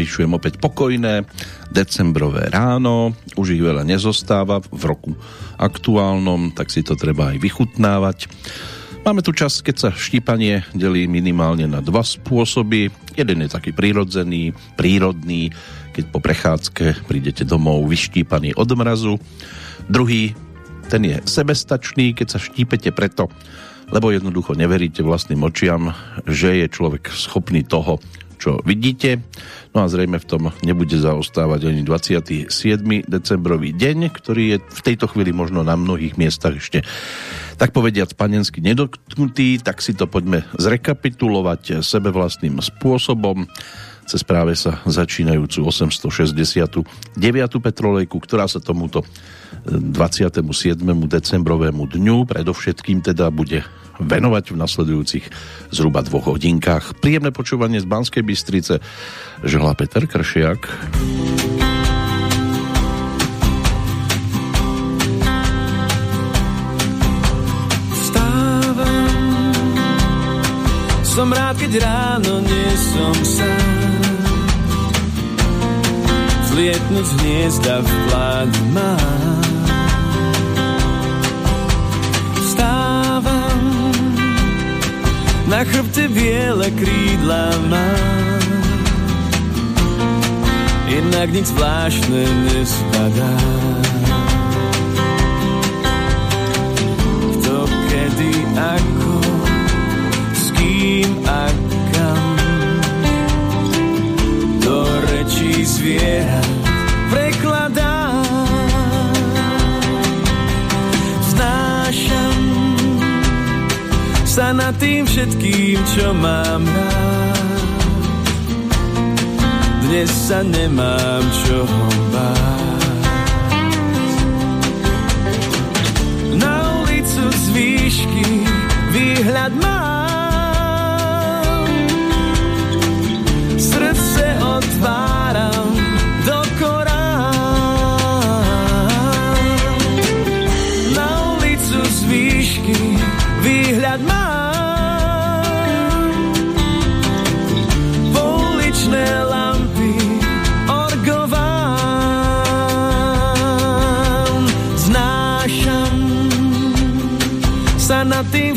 vyšujem opäť pokojné decembrové ráno, už ich veľa nezostáva v roku aktuálnom, tak si to treba aj vychutnávať. Máme tu čas, keď sa štípanie delí minimálne na dva spôsoby. Jeden je taký prírodzený, prírodný, keď po prechádzke prídete domov vyštípaný od mrazu. Druhý, ten je sebestačný, keď sa štípete preto, lebo jednoducho neveríte vlastným očiam, že je človek schopný toho, čo vidíte. No a zrejme v tom nebude zaostávať ani 27. decembrový deň, ktorý je v tejto chvíli možno na mnohých miestach ešte tak povediac panensky nedotknutý, tak si to poďme zrekapitulovať sebevlastným spôsobom. Cez práve sa začínajúcu 869. petrolejku, ktorá sa tomuto 27. decembrovému dňu predovšetkým teda bude venovať v nasledujúcich zhruba 2 hodinkách. Príjemné počúvanie z Banskej Bystrice želá Peter Kršiak. Som rád, keď ráno nie som sám. Zlietnúť z hniezda v pláni mám. Vstávam, na chrbte biele krídla mám. Inak nič zvláštne nespadá. Kto, kedy, ako, a kam do rečí zviera prekladám. Vznášam sa nad tým všetkým, čo mám rád. Dnes sa nemám čoho báť. Na ulicu z výšky výhľad mám. Srdce otváram do Korán. Na ulicu z výšky výhľad mám. Pouličné lampy orgovám. Znášam sa nad tým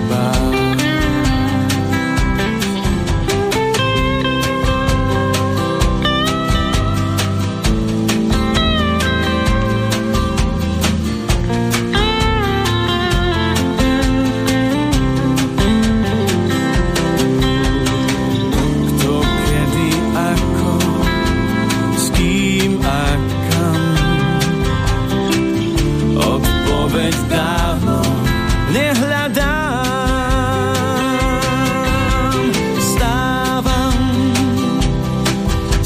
báť. Kto, kedy, ako, s kým a kam, odpoveď dá.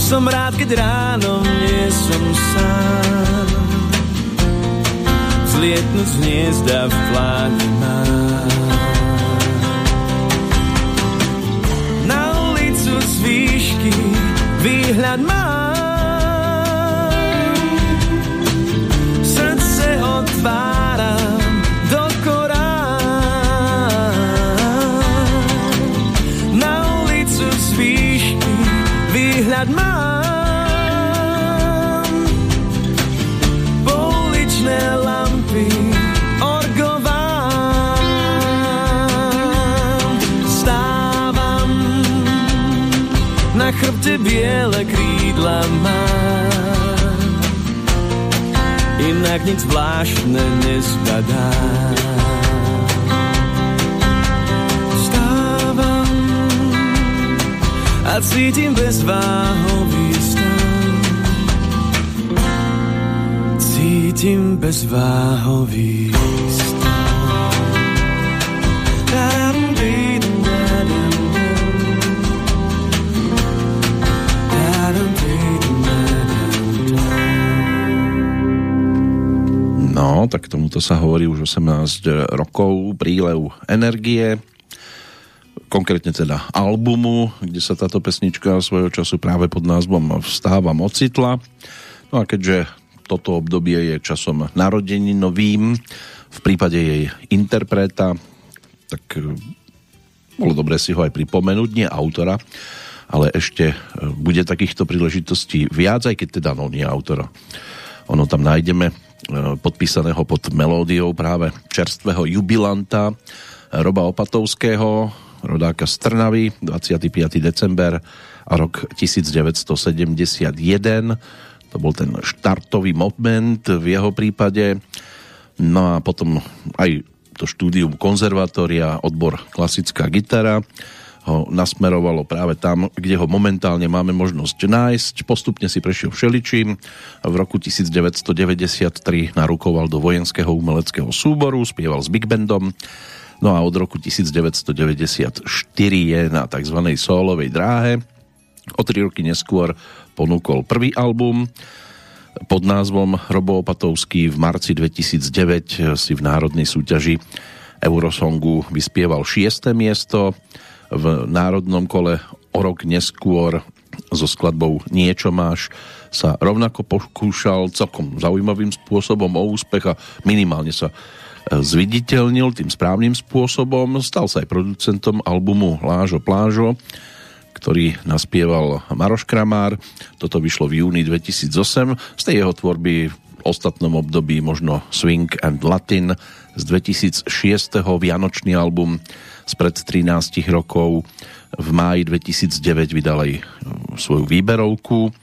Som rád, keď ráno nie som sám. Zlietnúť z hniezda v pláni mám. Na ulicu z výšky výhľad mám. Srdce otváram do Korán. Na ulicu z výšky výhľad mám. Lampy orgovám. Stávam, na chrbte biele krídla mám. Inak nic zvláštne nezpadá. Stávam a cítim bezváhový stan. Cítim bezváhový stav. No, tak tomuto sa hovorí už 18 rokov prílev energie. Konkrétne teda albumu, kde sa táto pesnička svojho času práve pod názvom Vstávam ocitla. No a keďže toto obdobie je časom narodeninovým, v prípade jej interpreta tak bolo dobré si ho aj pripomenúť, nie autora, ale ešte bude takýchto príležitostí viac, aj keď teda nie autora. Ono tam nájdeme podpísaného pod melódiou práve čerstvého jubilanta Roba Opatovského, rodáka z Trnavy, 25. december a rok 1971. To bol ten štartový moment v jeho prípade. No a potom aj to štúdium konzervatória, odbor klasická gitara ho nasmerovalo práve tam, kde ho momentálne máme možnosť nájsť. Postupne si prešiel všeličím. V roku 1993 narukoval do vojenského umeleckého súboru, spieval s Big Bandom. No a od roku 1994 je na tzv. Sólovej dráhe. O 3 roky neskôr ponúkol prvý album pod názvom Robo Opatovský. V marci 2009 si v národnej súťaži Eurosongu vyspieval 6. miesto. V národnom kole o rok neskôr so skladbou Niečo máš sa rovnako pokúšal celkom zaujímavým spôsobom o úspech a minimálne sa zviditeľnil tým správnym spôsobom. Stal sa aj producentom albumu Lážo Plážo, ktorý naspieval Maroš Kramár. Toto vyšlo v júni 2008. Z tej jeho tvorby v ostatnom období možno Swing and Latin z 2006. Vianočný album spred 13 rokov. V máji 2009 vydal aj svoju výberovku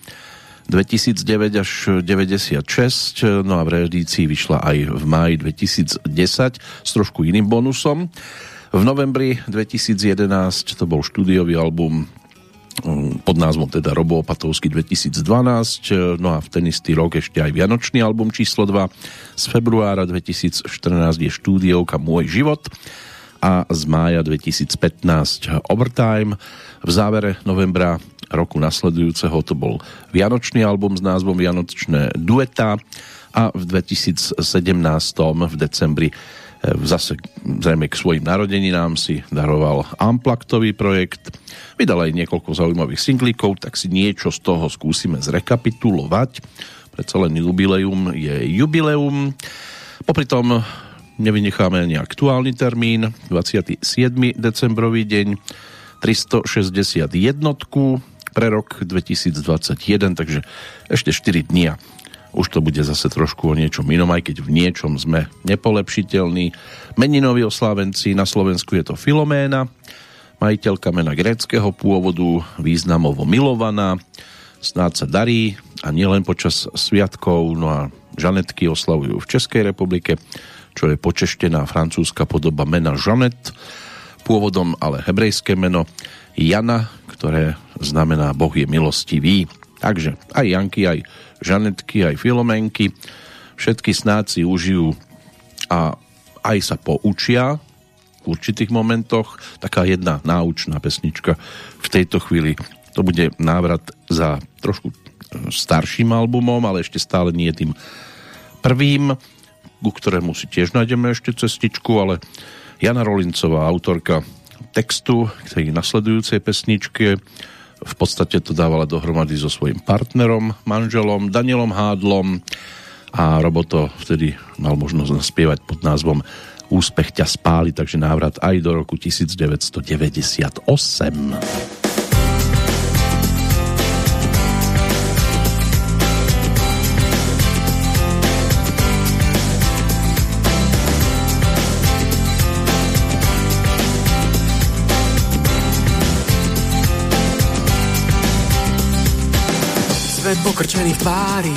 2009 až 96, no a v reedícii vyšla aj v máji 2010 s trošku iným bonusom. V novembri 2011 to bol štúdiový album pod názvom teda Robo Opatovský 2012, no a v ten istý rok ešte aj vianočný album číslo 2 z februára 2014 je štúdiovka Môj život a z mája 2015 Overtime. V závere novembra roku nasledujúceho to bol vianočný album s názvom Vianočné dueta a v 2017 v decembri zase zrejme k svojim narodeninám si daroval Unpluggedový projekt. Vydal aj niekoľko zaujímavých singlíkov, tak si niečo z toho skúsime zrekapitulovať. Predsa len jubileum je jubileum. Popri tom nevynecháme ani aktuálny termín, 27. decembrový deň, 361 pre rok 2021, takže ešte 4 dní. Už to bude zase trošku o niečom inom, aj keď v niečom sme nepolepšiteľní. Meninoví oslávenci na Slovensku je to Filoména, majiteľka mena gréckeho pôvodu, významovo milovaná, snáď sa darí a nielen počas sviatkov. No a Žanetky oslavujú v Českej republike, čo je počeštená francúzska podoba mena Jeanette, pôvodom ale hebrejské meno Jana, ktoré znamená Boh je milostivý. Takže aj Janky, aj Žanetky, aj Filomenky, všetky snáci užijú a aj sa poučia v určitých momentoch. Taká jedna náučná pesnička v tejto chvíli. To bude návrat za trošku starším albumom, ale ešte stále nie tým prvým, ku ktorému si tiež nájdeme ešte cestičku, ale Jana Rolincová, autorka textu k tej nasledujúcej pesničke, v podstate to dávala dohromady so svojím partnerom, manželom Danielom Hádlom a Robo to vtedy mal možnosť naspievať pod názvom Úspech ťa spáli, takže návrat aj do roku 1998. Pokrčených párí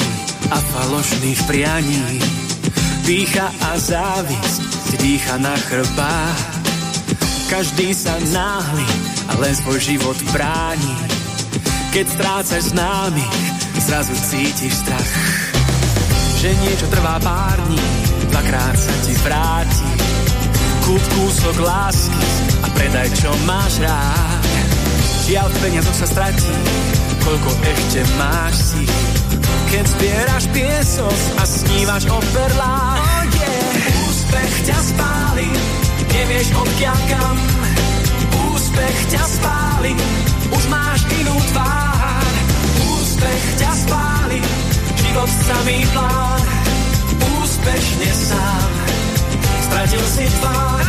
a falošných prianí, dýcha a závisť si dýcha na chrbách. Každý sa náhli a len svoj život bráni. Keď strácaš známych, zrazu cítiš strach, že niečo trvá pár dní, dvakrát sa ti vráti. Kúp kúsok lásky a predaj, čo máš rád. Žiaľ, v peniazoch sa stratí, koľko ešte máš si, keď zbieraš piesos a snívaš o perlách. Oh yeah. Úspech ťa spáli, nevieš odkiaľ kam. Úspech ťa spáli, už máš inú tvár. Úspech ťa spáli, život samý plán. Úspešne sám, stratil si tvár.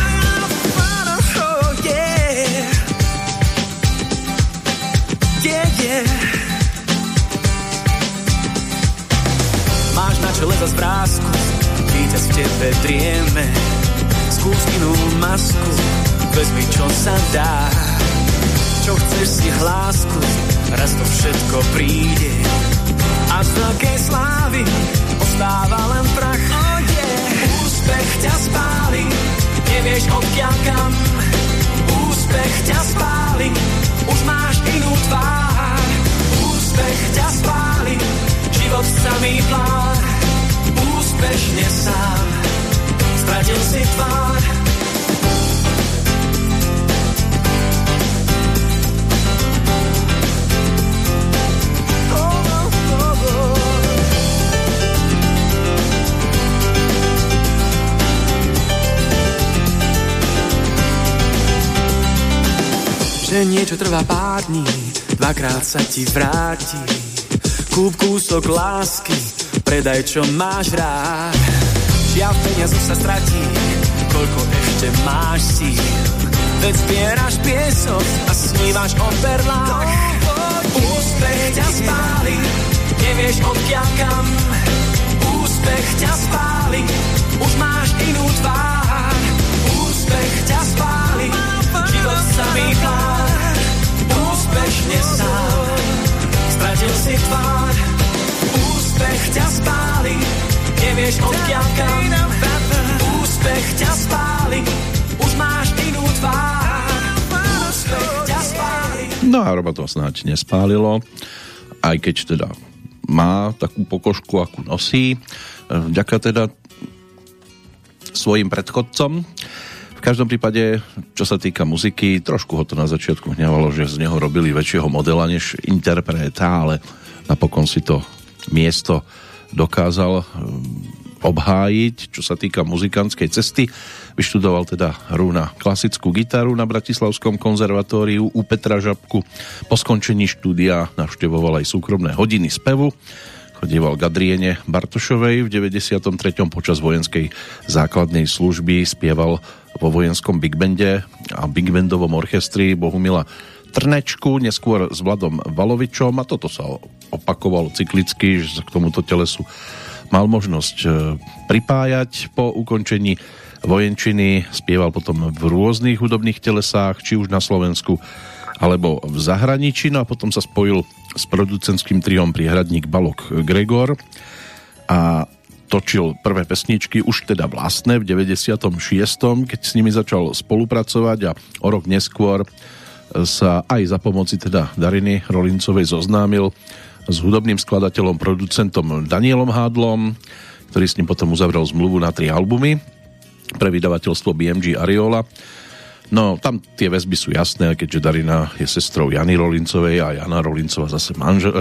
tebe drieme. Skús inú masku, vezmi čo sa dá. Čo chceš si hlásku, raz to všetko príde. A z veľkej slávy ostáva len prach. Oh yeah. Úspech ťa spáli, nevieš odkiaľ kam. Úspech ťa spáli, už máš inú tvár. Úspech ťa spáli, život samý plán. Úspešne sám, stratil si tvár. Že niečo trvá pár dní, dvakrát sa ti vráti. Kúp kúsok lásky, predaj čo máš rád. Žiaľ peniazu sa stratí, koľko ešte máš si. Veď zbieraš piesok a snívaš o perlách. Úspech ťa spáli, nevieš odkiaľ kam. Úspech ťa spáli, už máš inú tvár. Úspech ťa spáli, život samý plán. Úspešne sám, stratil si tvár. Úspech ťa spáli, nevieš odkiaľ kam. Úspech ťa spáli, už máš inú tvár. Úspech ťa spáli. No a Roba to snáď nespálilo, aj keď teda má takú pokožku, akú nosí, vďaka teda svojim predchodcom. V každom prípade, čo sa týka muziky, trošku ho to na začiatku hnevalo, že z neho robili väčšieho modela než interpreta, ale napokon si to miesto dokázal obhájiť. Čo sa týka muzikantskej cesty, vyštudoval teda hru na klasickú gitaru na Bratislavskom konzervatóriu u Petra Žabku. Po skončení štúdia navštevoval aj súkromné hodiny spevu. Chodieval k Adriene Bartošovej. V 93. počas vojenskej základnej služby spieval vo vojenskom big bande a big bandovom orchestri Bohumila Trnečku, neskôr s Vladom Valovičom, a toto sa opakovalo cyklicky, že k tomuto telesu mal možnosť pripájať. Po ukončení vojenčiny spieval potom v rôznych hudobných telesách, či už na Slovensku alebo v zahraničí, no a potom sa spojil s producentským triom Priehradník Balok Gregor a točil prvé pesničky, už teda vlastné, v 96., keď s nimi začal spolupracovať, a o rok neskôr sa aj za pomoci teda Dariny Rolincovej zoznámil s hudobným skladateľom, producentom Danielom Hádlom, ktorý s ním potom uzavrel zmluvu na 3 albumy pre vydavateľstvo BMG Ariola. No, tam tie väzby sú jasné, keďže Darina je sestrou Jany Rolincovej a Jana Rolincová zase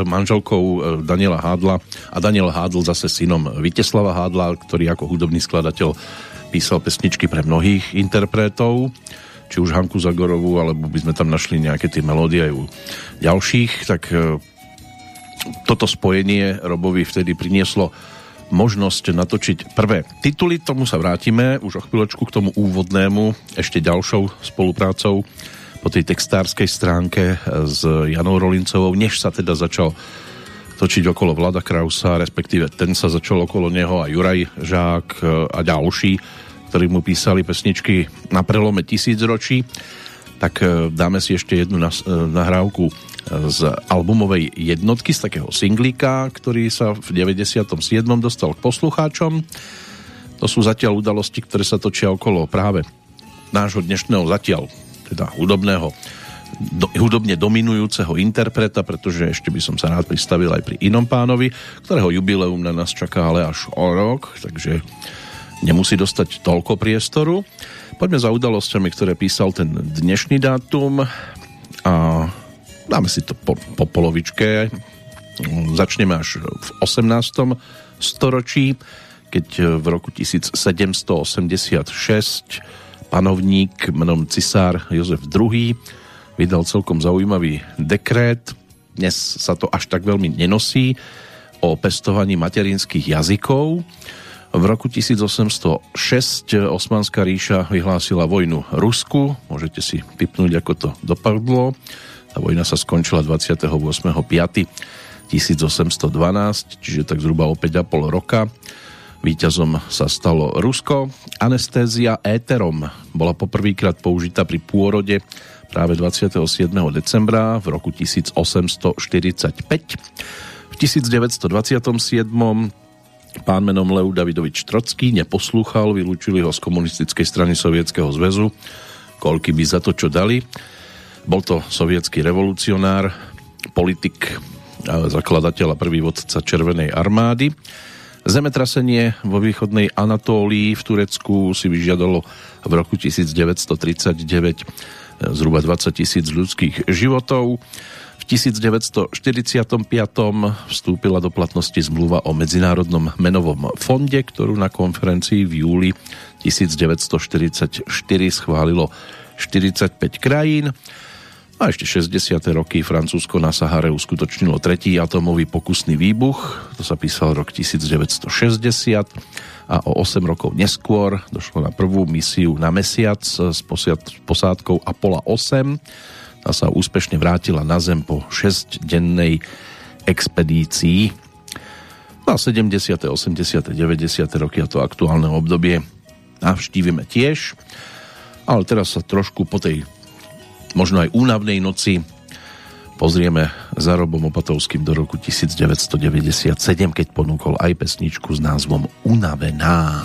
manželkou Daniela Hádla a Daniel Hádl zase synom Vítislava Hádla, ktorý ako hudobný skladateľ písal pesničky pre mnohých interpretov, či už Hanku Zagorovú, alebo by sme tam našli nejaké tie melódie aj u ďalších. Tak toto spojenie Robovi vtedy prinieslo možnosť natočiť prvé tituly, tomu sa vrátime už o chvíľočku, k tomu úvodnému ešte ďalšou spoluprácou po tej textárskej stránke s Janou Rolincovou, než sa teda začal točiť okolo Vlada Kraussa, respektíve ten sa začal okolo neho, a Juraj Žák a ďalší, ktorí mu písali pesničky na prelome tisícročí. Tak dáme si ešte jednu nahrávku z albumovej jednotky, z takého singlíka, ktorý sa v 97. dostal k poslucháčom. To sú zatiaľ udalosti, ktoré sa točia okolo práve nášho dnešného, zatiaľ teda hudobne dominujúceho interpreta, pretože ešte by som sa rád pristavil aj pri inom pánovi, ktorého jubileum na nás čaká ale až o rok, takže nemusí dostať toľko priestoru. Poďme za udalosťami, ktoré písal ten dnešný dátum, a dáme si to po polovičke. Začneme až v 18. storočí, keď v roku 1786 panovník menom cisár Jozef II vydal celkom zaujímavý dekrét. Dnes sa to až tak veľmi nenosí, o pestovaní materinských jazykov. V roku 1806 Osmanská ríša vyhlásila vojnu Rusku. Môžete si tipnúť, ako to dopadlo. Tá vojna sa skončila 28.5.1812, čiže tak zhruba o 5,5 roka Víťazom sa stalo Rusko. Anestézia éterom bola poprvýkrát použitá pri pôrode práve 27. decembra v roku 1845. V 1927. pán menom Lev Davidovič Trocký neposlúchal, vylúčili ho z komunistickej strany Sovietskeho zväzu. Koľky by za to, čo dali. Bol to sovietský revolucionár, politik, zakladateľ a prvý vodca Červenej armády. Zemetrasenie vo východnej Anatólii v Turecku si vyžiadalo v roku 1939 zhruba 20 000 ľudských životov. V 1945 vstúpila do platnosti zmluva o Medzinárodnom menovom fonde, ktorú na konferencii v júli 1944 schválilo 45 krajín. A ešte 60. roky Francúzsko na Sahare uskutočnilo tretí atómový pokusný výbuch, to sa písal rok 1960, a o 8 rokov neskôr došlo na prvú misiu na mesiac s posádkou Apollo 8. Tá sa úspešne vrátila na Zem po 6-dennej expedícii. Na 70., 80., 90. roky a to aktuálne obdobie navštívime tiež, ale teraz sa trošku po tej možno aj únavnej noci pozrieme za Robom Opatovským do roku 1997, keď ponúkol aj pesničku s názvom Unavená.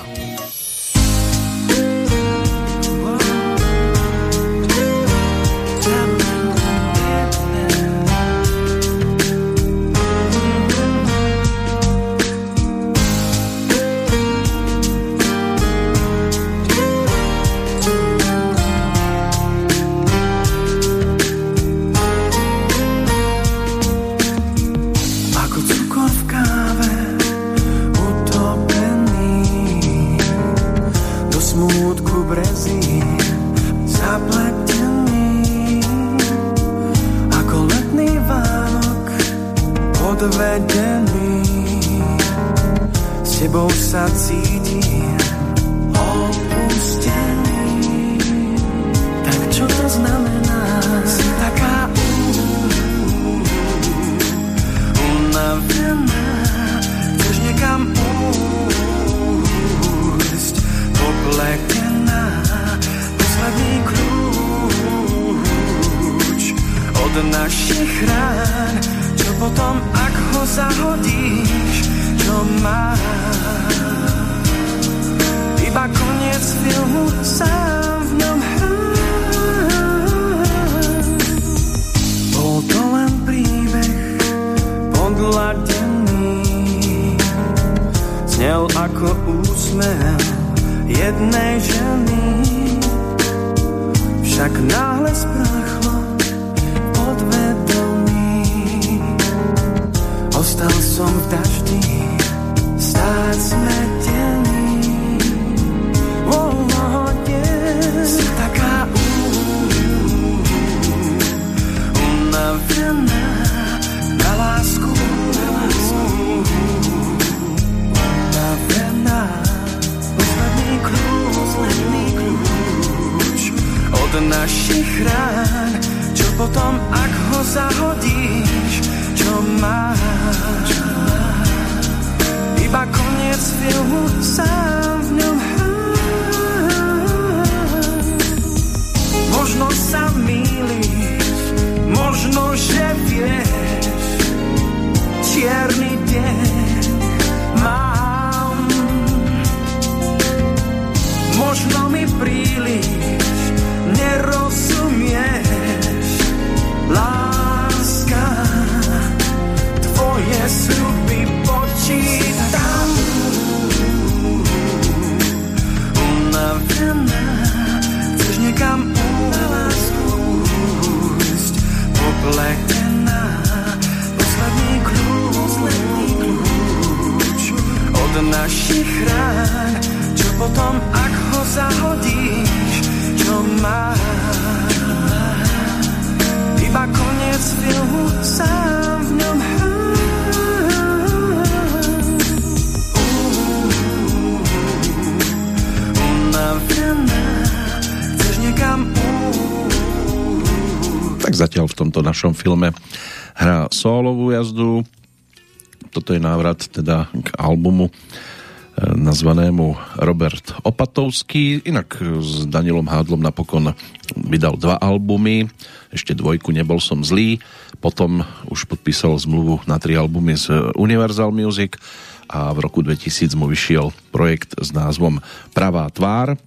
Našom filme hrá sólovú jazdu. Toto je návrat teda k albumu nazvanému Robert Opatovský. Inak s Danielom Hádlom napokon vydal 2 albumy, ešte 2, Nebol som zlý, potom už podpísal zmluvu na 3 albumy z Universal Music a v roku 2000 mu vyšiel projekt s názvom Pravá tvár.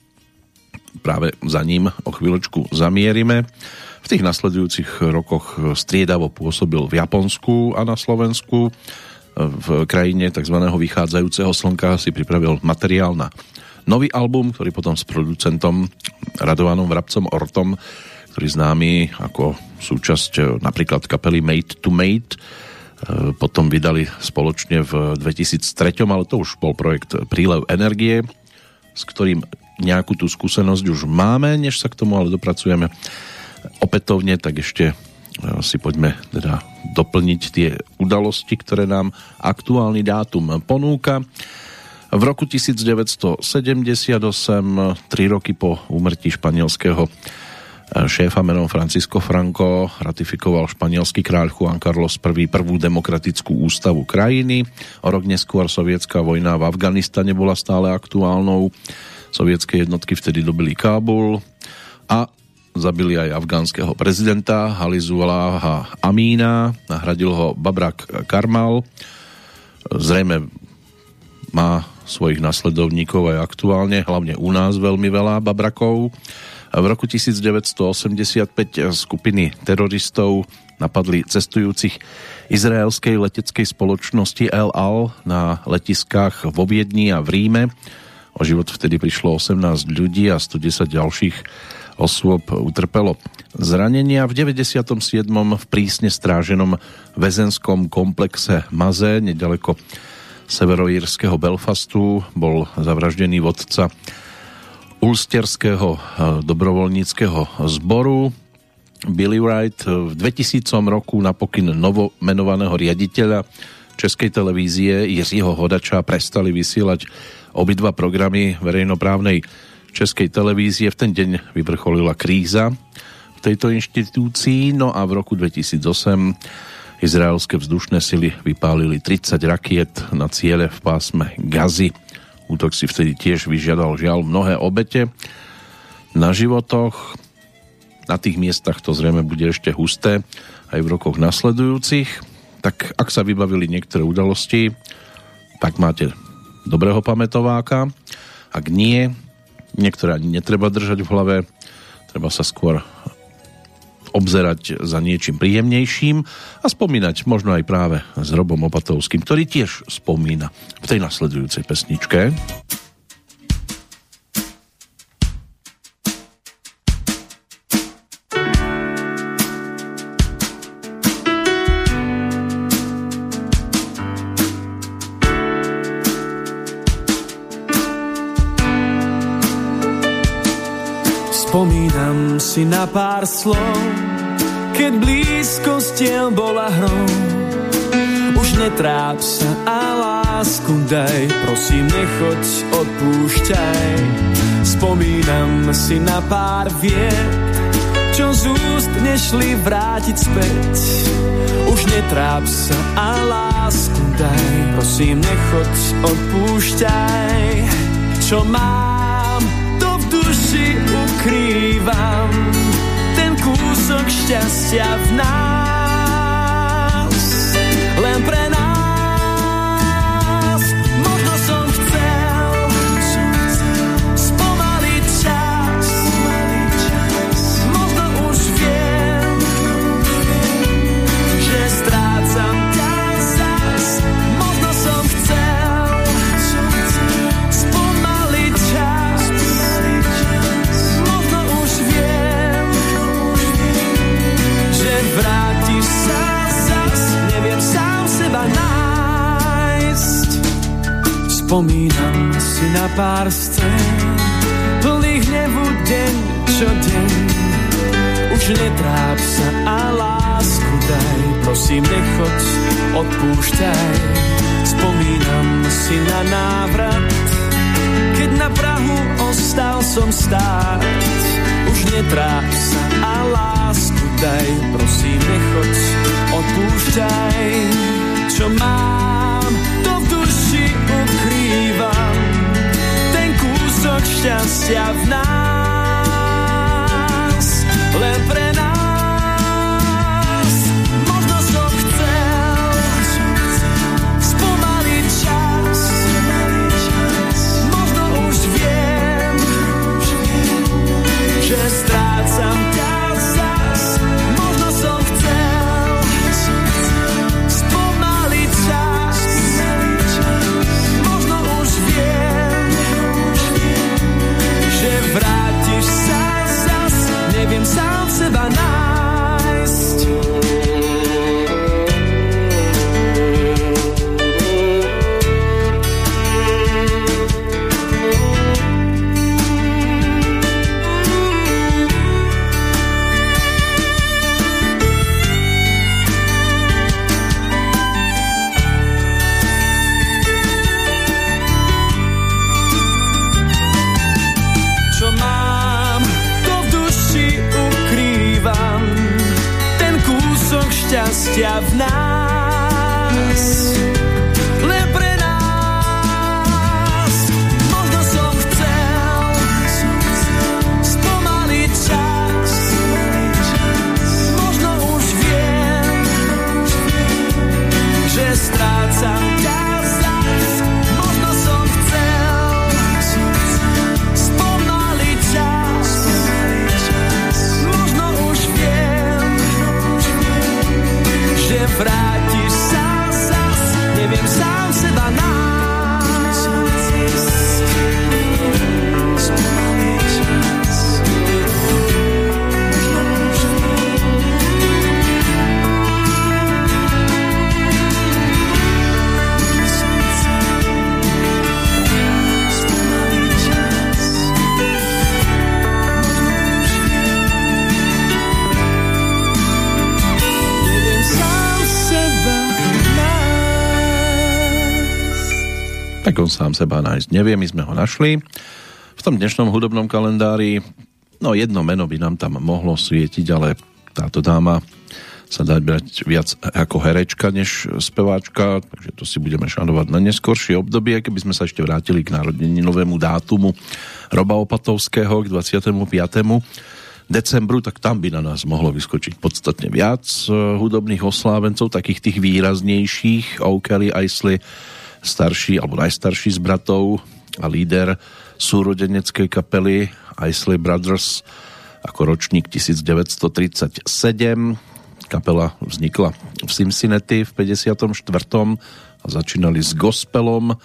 Práve za ním o chvíľočku zamierime. V tých nasledujúcich rokoch striedavo pôsobil v Japonsku a na Slovensku. V krajine tzv. Vychádzajúceho slnka si pripravil materiál na nový album, ktorý potom s producentom Radovanom Vrabcom Ortom, ktorý známy ako súčasť napríklad kapely Made to Made, potom vydali spoločne v 2003, ale to už bol projekt Prílev energie, s ktorým nejakú tú skúsenosť už máme, než sa k tomu ale dopracujeme opätovne, tak ešte si poďme teda doplniť tie udalosti, ktoré nám aktuálny dátum ponúka. V roku 1978, 3 roky po úmrtí španielského šéfa menom Francisco Franco, ratifikoval španielský kráľ Juan Carlos I prvú demokratickú ústavu krajiny. O rok neskôr sovietská vojna v Afganistane bola stále aktuálnou. Sovietské jednotky vtedy dobili Kábul a zabili aj afgánskeho prezidenta Halizuláha Amína, nahradil ho Babrak Karmal. Zrejme má svojich nasledovníkov aj aktuálne, hlavne u nás veľmi veľa Babrakov. V roku 1985 skupiny teroristov napadli cestujúcich izraelskej leteckej spoločnosti El Al na letiskách vo Viedni a v Ríme. O život vtedy prišlo 18 ľudí a 110 ďalších osôb utrpelo zranenia. V 97. v prísne stráženom väzenskom komplexe Maze, nedaleko severoírskeho Belfastu, bol zavraždený vodca ulsterského dobrovoľníckeho zboru Billy Wright. V 2000 roku napokyn novomenovaného riaditeľa Českej televízie Jiřího Hodača prestali vysielať obidva programy verejnoprávnej Českej televízie. V ten deň vyvrcholila kríza v tejto inštitúcii. No a v roku 2008 izraelské vzdušné sily vypálili 30 rakiet na ciele v pásme Gazy. Útok si vtedy tiež vyžiadal žiaľ mnohé obete na životoch. Na tých miestach to zrejme bude ešte husté aj v rokoch nasledujúcich. Tak ak sa vybavili niektoré udalosti, tak máte dobrého pamätováka. Ak nie, niektoré ani netreba držať v hlave, treba sa skôr obzerať za niečím príjemnejším a spomínať možno aj práve s Robom Opatovským, ktorý tiež spomína v tej nasledujúcej pesničke. Spomínam si na pár slov, keď blízko s tiel bola hrou. Už netráp sa a lásku daj, prosím nechoď, odpúšťaj. Spomínam si na pár viet, čo z úst nešli vrátiť späť. Už netráp sa a lásku daj, prosím nechoď, odpúšťaj. Čo mám, to v duši ukrývam, ten kúsok šťastia v nás, len pre nás. Možno som chcel spomaliť čas, možno už viem, že strácam ťa zas. Možno som chcel spomaliť čas, vrátiš sa zas, neviem sám seba nájsť. Spomínam si na pár scén, plných hnevu deň čo deň. Už netráp sa a lásku daj, prosím nechoď, odpúšťaj. Spomínam si na návrat, keď na prahu ostal som stáť. Už netráp sa a lásku daj, prosím, nechoď, odpúšťaj. Čo mám, to v duši ukrývam, šťastia v nás, len pre nás. Možno som chcel spomaliť čas, možno už viem, že strácam ťa zas. Možno som chcel spomaliť čas, možno už viem, že vrátiš sa zas. Neviem sám seba nájsť. Šťastia v nás, len pre nás. Možno som chcel spomaliť čas, možno už viem, že strácam ťa zas. Možno som chcel spomaliť čas, možno už viem, že vrátiš sa zas. Neviem sám seba tak on sám seba nájsť nevie, my sme ho našli. V tom dnešnom hudobnom kalendári, no jedno meno by nám tam mohlo svietiť, ale táto dáma sa dá brať viac ako herečka, než speváčka, takže to si budeme šanovať na neskoršie obdobie, keby sme sa ešte vrátili k narodeninovému dátumu Roba Opatovského, k 25. decembru, tak tam by na nás mohlo vyskočiť podstatne viac hudobných oslávencov, takých tých výraznejších. O'Kelly Isley, starší alebo najstarší z bratov a líder súrodeneckej kapely Isley Brothers, ako ročník 1937. Kapela vznikla v Cincinnati v 54. a začínali s gospelom.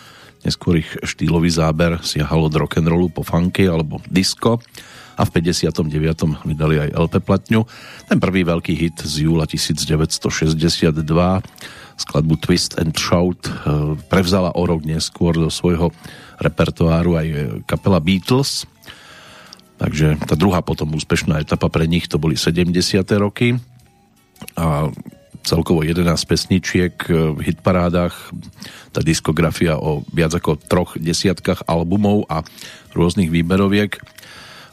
Neskôr ich štýlový záber siahal od rock'n'rollu po funky alebo disco a v 59. vydali aj LP platňu. Ten prvý veľký hit z júla 1962, skladbu Twist and Shout, prevzala o rok neskôr do svojho repertoáru aj kapela Beatles. Takže tá druhá potom úspešná etapa pre nich to boli 70. roky a celkovo 11 pesničiek v hitparádach, tá diskografia o viac ako 3 desiatkách albumov a rôznych výberoviek.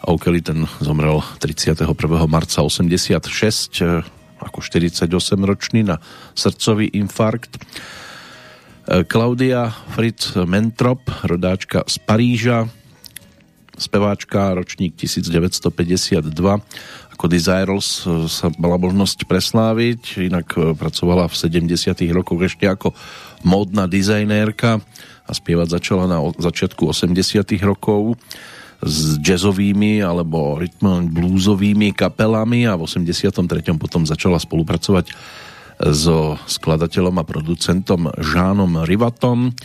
O'Kelly, ten zomrel 31. marca 86 ako 48-ročný na srdcový infarkt. Claudia Fritz Mentrop, rodáčka z Paríža, speváčka, ročník 1952. Ako Desirals sa mala možnosť presláviť, inak pracovala v 70. rokoch ešte ako módna dizajnérka a spievať začala na začiatku 80. rokov s jazzovými alebo rytmom bluesovými kapelami a v 83. potom začala spolupracovať so skladateľom a producentom Jeanom Rivatom,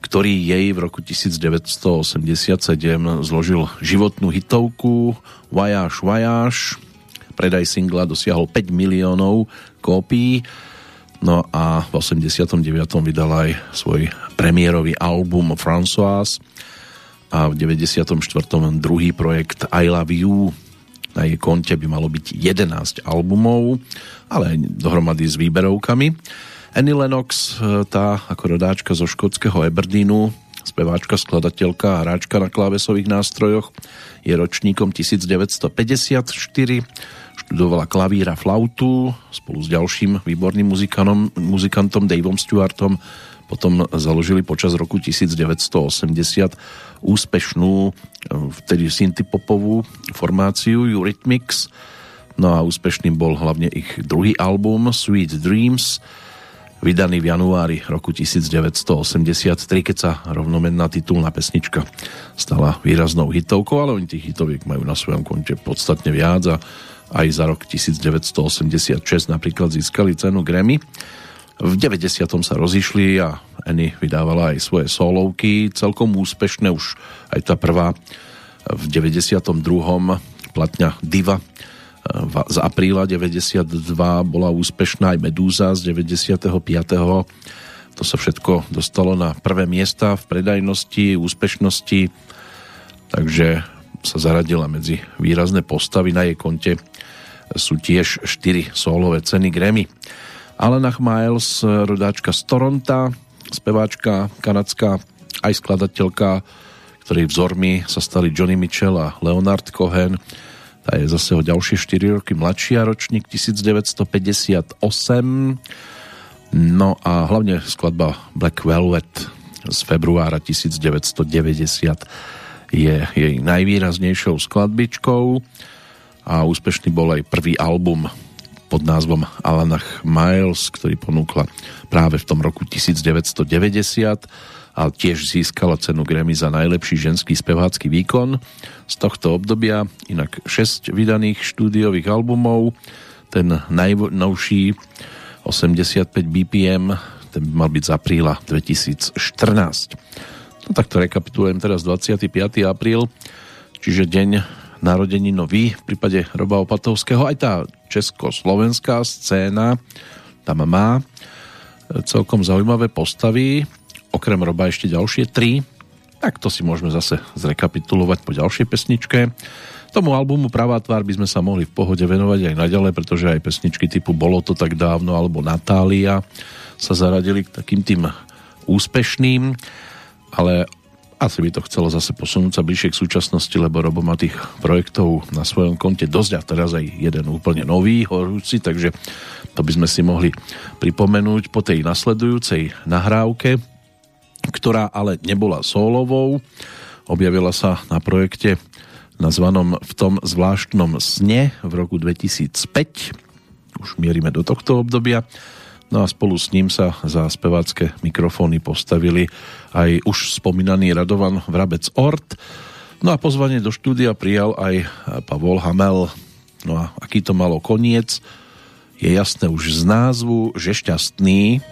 ktorý jej v roku 1987 zložil životnú hitovku Voyage, Voyage. Predaj singla dosiahol 5 miliónov kópií. No a v 89. vydala aj svoj premiérový album Françoise a v 94. druhý projekt I Love You. Na jej konte by malo byť 11 albumov, ale dohromady s výberovkami. Annie Lennox, tá ako rodáčka zo škótskeho Aberdeenu, speváčka, skladateľka a hráčka na klávesových nástrojoch, je ročníkom 1954, študovala klavír a flautu spolu s ďalším výborným muzikantom Davom Stewartom, Potom založili počas roku 1980 úspešnú, vtedy synthpopovú formáciu Eurythmics. No a úspešným bol hlavne ich druhý album Sweet Dreams, vydaný v januári roku 1983, keď sa rovnomenná titulná pesnička stala výraznou hitovkou, ale oni tých hitoviek majú na svojom konte podstatne viac a aj za rok 1986 napríklad získali cenu Grammy. V 90. sa rozišli a Annie vydávala aj svoje solovky, celkom úspešné už aj tá prvá v 92. platňa Diva z apríla 92 bola úspešná aj Medúza z 95. To sa všetko dostalo na prvé miesta v predajnosti, úspešnosti, takže sa zaradila medzi výrazné postavy. Na jej konte sú tiež 4 solové ceny Grammy. Alana Miles, rodáčka z Toronta, speváčka, kanadská, aj skladateľka, ktorej vzormi sa stali Johnny Mitchell a Leonard Cohen. Tá je zase o ďalšie 4 roky mladšia, ročník 1958. No a hlavne skladba Black Velvet z februára 1990 je jej najvýraznejšou skladbičkou a úspešný bol aj prvý album pod názvom Alanach Miles, ktorý ponúkla práve v tom roku 1990 a tiež získala cenu Grammy za najlepší ženský spevácky výkon z tohto obdobia. Inak 6 vydaných štúdiových albumov, ten najnovší 85 BPM, ten by mal byť z apríla 2014. No tak to rekapitulujem teraz 25. apríl, čiže deň narodení nový v prípade Roba Opatovského. Aj tá československá scéna tam má celkom zaujímavé postavy. Okrem Roba ešte ďalšie 3. Tak to si môžeme zase zrekapitulovať po ďalšej pesničke. Tomu albumu Pravá tvár by sme sa mohli v pohode venovať aj naďalej, pretože aj pesničky typu Bolo to tak dávno alebo Natália sa zaradili k takým tým úspešným, ale asi by to chcelo zase posunúť sa bližšie k súčasnosti, lebo Robo má tých projektov na svojom konte dosť a teraz aj jeden úplne nový, horúci, takže to by sme si mohli pripomenúť po tej nasledujúcej nahrávke, ktorá ale nebola sólovou. Objavila sa na projekte nazvanom V tom zvláštnom sne v roku 2005. Už mierime do tohto obdobia. No a spolu s ním sa za spevácké mikrofóny postavili aj už spomínaný Radovan Vrabec Ort. No a pozvanie do štúdia prijal aj Pavol Hamel. No a aký to malo koniec, je jasné už z názvu, že šťastný.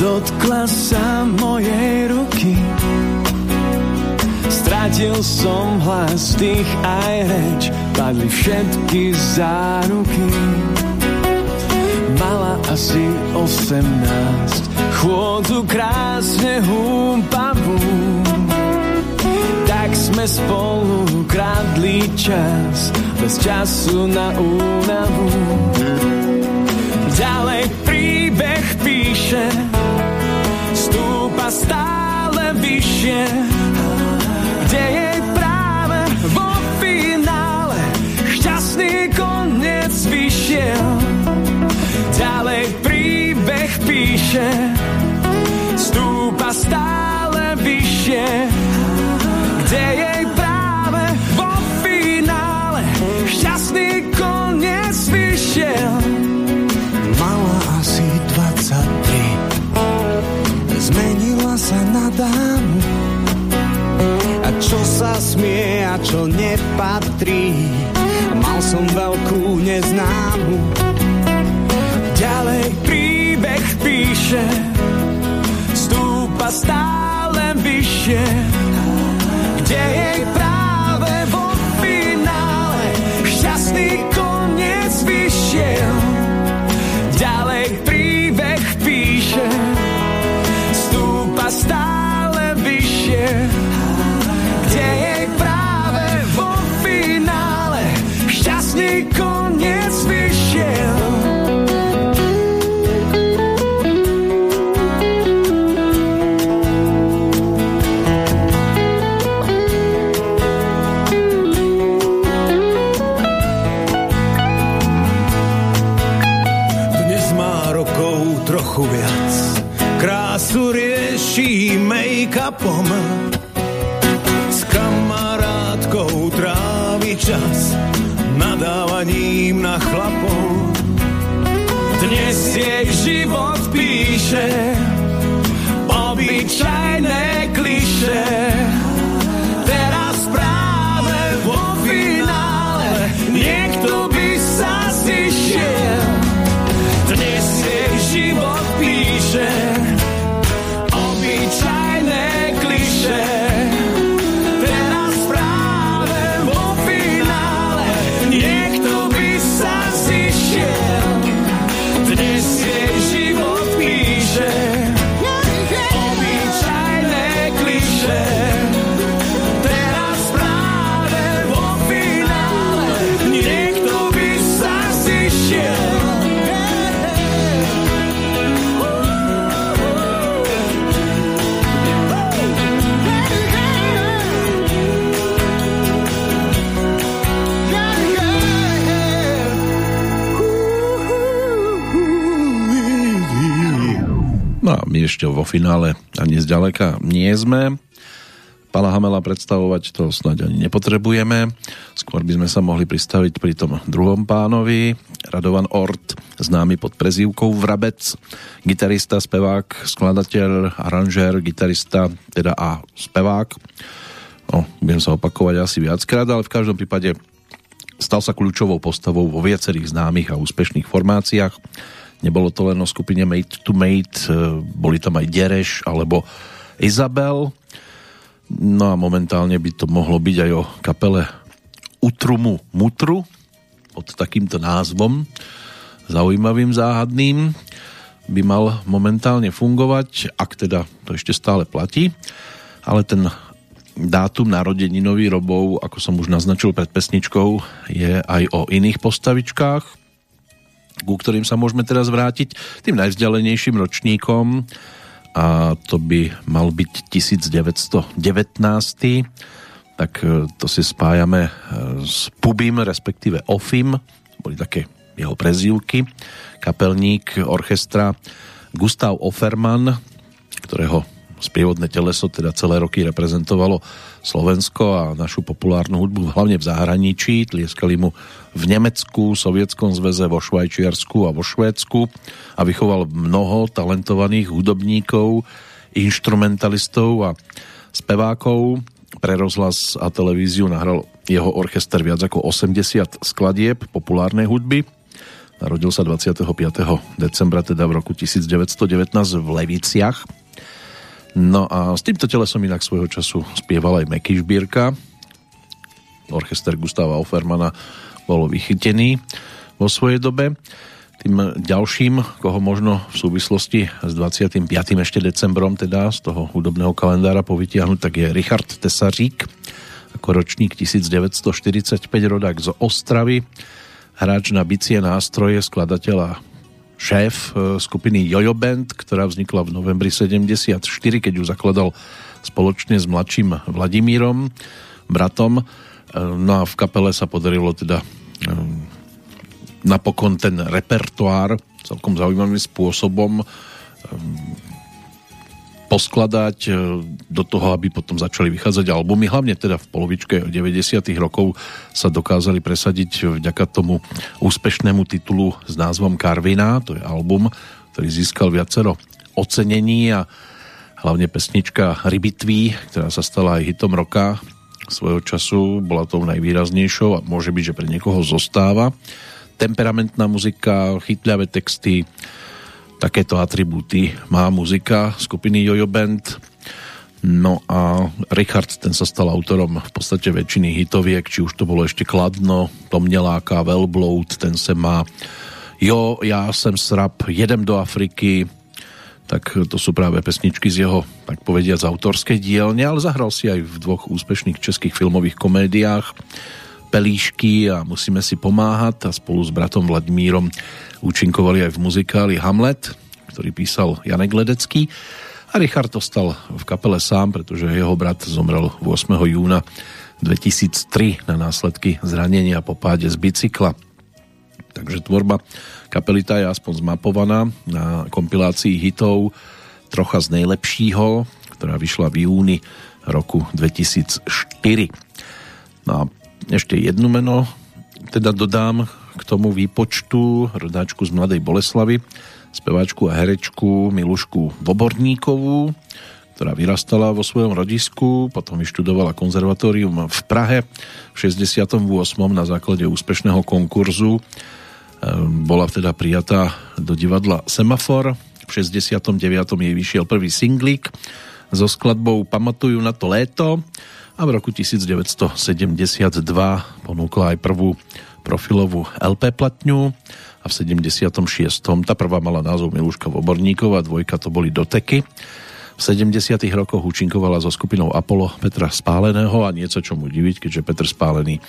Dotkla sa mojej ruky, stratil som hlas, dých aj reč, padli všetky záruky. Mala asi 18, chôdzu krásne húpavú, tak sme spolu kradli čas, bez času na únavu. Ďalej príbeh píše, stále vyššie, kde je práve vo finále šťastný koniec vyšiel. Ďalej príbeh píše, stúpa stále vyššie, kde je práve vo finále šťastný koniec vyšiel. Mala asi 23, zmenila sa na dámu, a čo sa smie a čo nepatrí, mal som veľkú neznámu. Ďalej príbeh píše, stúpa stále vyššie, kde jej práve vo finále šťastný koniec vyšiel. Ďalej príbeh píše, stále vyššie, kde je práve vo finále šťastný koniec vyšiel. trapom, s kamarátkou trávi čas nadávaním na chlapov. Dnes jej život píše obyčajné klišé. Teraz práve vo finále niekto by sa zišiel. Dnes jej život píše obyčajné klišé. No a my ešte vo finále ani zďaleka nie sme. Pána Hamela predstavovať to snáď ani nepotrebujeme. Skôr by sme sa mohli pristaviť pri tom druhom pánovi. Radovan Ort, známy pod prezývkou Vrabec, gitarista, spevák, skladateľ, aranžér, gitarista, teda a spevák. No, budem sa opakovať asi viackrát, ale v každom prípade stal sa kľúčovou postavou vo viacerých známych a úspešných formáciách. Nebolo to len o skupine Mate to Mate, boli tam aj Dereš alebo Izabel. No a momentálne by to mohlo byť aj o kapele Utrumu Mutru pod takýmto názvom, zaujímavým, záhadným, by mal momentálne fungovať, ak teda to ešte stále platí. Ale ten dátum narodeninový Robov, ako som už naznačil pred pesničkou, je aj o iných postavičkách, ku ktorým sa môžeme teraz vrátiť, tým najvzdialenejším ročníkom, a to by mal byť 1919. Tak to si spájame s Pubim, respektíve Ofim, boli také jeho prezývky, kapelník orchestra Gustav Offerman, ktorého sprievodné teleso teda celé roky reprezentovalo Slovensko a našu populárnu hudbu hlavne v zahraničí. Tlieskali mu v Nemecku, Sovietskom zväze, vo Švajčiarsku a vo Švédsku, a vychoval mnoho talentovaných hudobníkov, inštrumentalistov a spevákov. Pre rozhlas a televíziu nahral jeho orchester viac ako 80 skladieb populárnej hudby. Narodil sa 25. decembra, teda v roku 1919 v Leviciach. No a s týmto telesom inak svojho času spieval aj Mekyš Birka. Orchester Gustava Offermana bol vychytený vo svojej dobe. Tým ďalším, koho možno v súvislosti s 25. ešte decembrom, teda z toho hudobného kalendára povytiahnuť, tak je Richard Tesarík, ako ročník 1945, rodák z Ostravy, hráč na bicie, nástroje, skladateľ, šéf skupiny Jojo Band, ktorá vznikla v novembri 1974, keď ju zakladal spoločne s mladším Vladimírom, bratom. No a v kapele sa podarilo teda napokon ten repertoár celkom zaujímavým spôsobom poskladať do toho, aby potom začali vychádzať albumy. Hlavne teda v polovičke 90. rokov sa dokázali presadiť vďaka tomu úspešnému titulu s názvom Karvina. To je album, ktorý získal viacero ocenení, a hlavne pesnička Rybitví, ktorá sa stala aj hitom roka svojho času, bola tou najvýraznejšou a môže byť, že pre niekoho zostáva. Temperamentná muzika, chytľavé texty, takéto atribúty má muzika skupiny Jojo Band. No a Richard, ten sa stal autorom v podstate väčšiny hitoviek, či už to bolo ešte Kladno, To mne láká, Velbloud, ten se má, Jo, ja sem srap, Jedem do Afriky. Tak to sú práve pesničky z jeho, tak povediať, z autorskej dielne, ale zahral si aj v dvoch úspešných českých filmových komédiách Pelíšky a Musíme si pomáhať, a spolu s bratom Vladimírom účinkovali aj v muzikáli Hamlet, ktorý písal Janek Ledecký, a Richard ostal v kapele sám, pretože jeho brat zomrel 8. júna 2003 na následky zranenia po páde z bicykla. Takže tvorba kapelita je aspoň zmapovaná na kompilácii hitov Trocha z nejlepšího, ktorá vyšla v júni roku 2004. No a ešte jedno meno teda dodám k tomu výpočtu, rodáčku z Mladej Boleslavy, speváčku a herečku Milušku Voborníkovú, ktorá vyrastala vo svojom rodisku, potom vyštudovala konzervatórium v Prahe v 68. na základe úspešného konkurzu. Bola teda prijatá do divadla Semafor. V 69. jej vyšiel prvý singlík so skladbou Pamatujú na to léto a v roku 1972 ponúkla aj prvú profilovú LP platňu a v 76. tá prvá mala názov Miluška Voborníková, dvojka to boli Doteky. V 70. rokoch účinkovala so skupinou Apollo Petra Spáleného a nieco čomu diviť, keďže Petr Spálený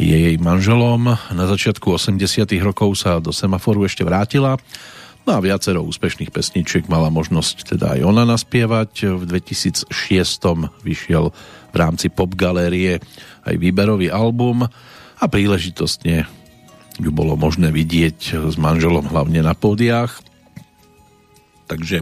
je jej manželom. Na začiatku 80. rokov sa do Semaforu ešte vrátila. No a viacero úspešných pesničiek mala možnosť teda aj ona naspievať. V 2006. vyšiel v rámci Pop Galérie aj výberový album a príležitostne ju bolo možné vidieť s manželom hlavne na pódiách. Takže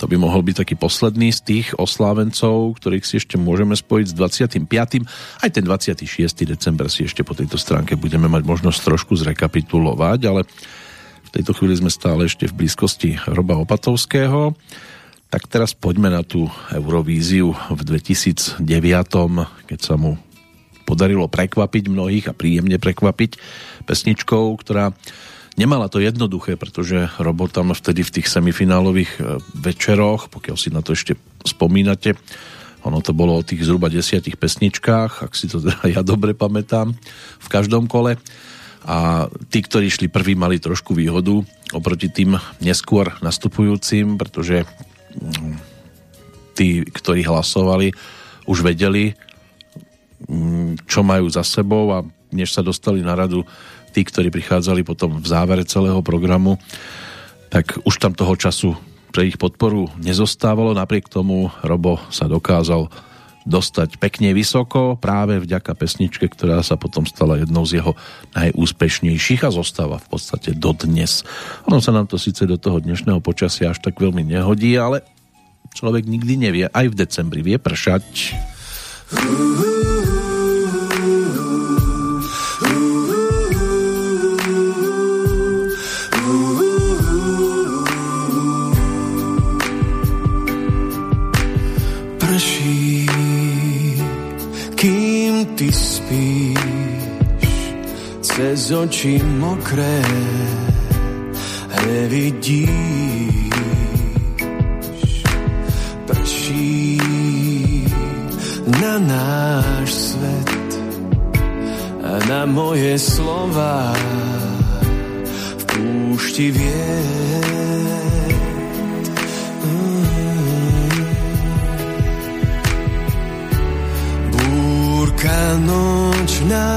to by mohol byť taký posledný z tých oslávencov, ktorých si ešte môžeme spojiť s 25. Aj ten 26. december si ešte po tejto stránke budeme mať možnosť trošku zrekapitulovať, ale v tejto chvíli sme stále ešte v blízkosti Roba Opatovského. Tak teraz poďme na tú Eurovíziu v 2009, keď sa mu podarilo prekvapiť mnohých a príjemne prekvapiť pesničkou, ktorá nemala to jednoduché, pretože Robo tam vtedy v tých semifinálových večeroch, pokiaľ si na to ešte spomínate, ono to bolo o tých zhruba 10 pesničkách, ak si to teda ja dobre pamätám, v každom kole. A tí, ktorí šli prví, mali trošku výhodu oproti tým neskôr nastupujúcim, pretože tí, ktorí hlasovali, už vedeli, čo majú za sebou a než sa dostali na radu tí, ktorí prichádzali potom v závere celého programu, tak už tam toho času pre ich podporu nezostávalo. Napriek tomu Robo sa dokázal dostať pekne vysoko práve vďaka pesničke, ktorá sa potom stala jednou z jeho najúspešnejších a zostáva v podstate dodnes. Ono sa nám to síce do toho dnešného počasia až tak veľmi nehodí, ale človek nikdy nevie. Aj v decembri vie pršať. Ty spíš cez oči mokré nevidíš, prší na náš svet a na moje slova v púšti viet. Búrka nočná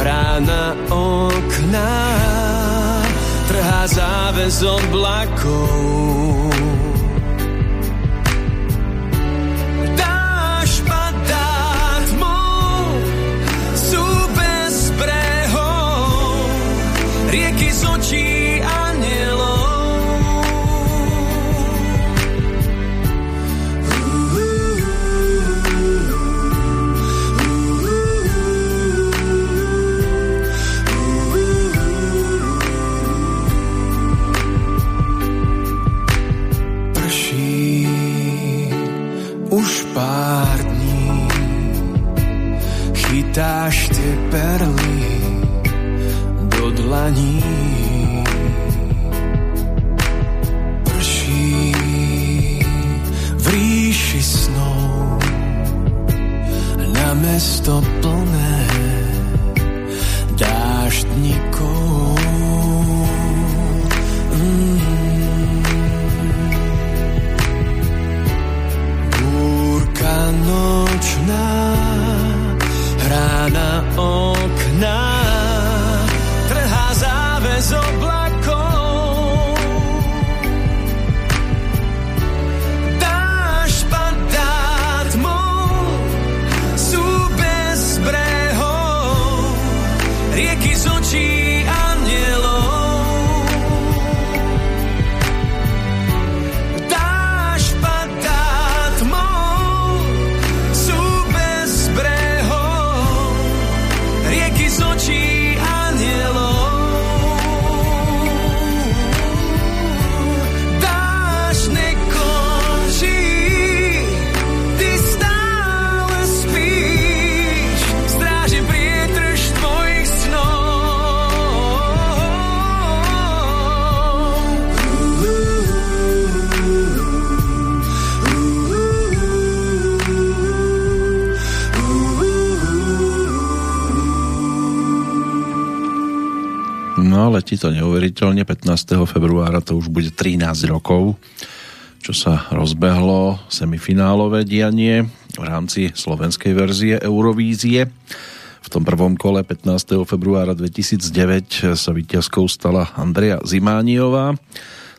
hrá na okná, trhá záves oblakov. Dáš padá tmou, sú bez brehov, rieky z očí anielov. Už pár dní chytáš tie perly do dlaní. Prší v ríši snov na mesto plné dáždnikov. Nočná hrá na okná, trhá záves oblakov. Dáš padá tmou, sú bez brehov, rieky z očí a mne. a letí to neuveriteľne. 15. februára to už bude 13 rokov, čo sa rozbehlo semifinálové dianie v rámci slovenskej verzie Eurovízie. V tom prvom kole 15. februára 2009 sa víťazkou stala Andrea Zimáňová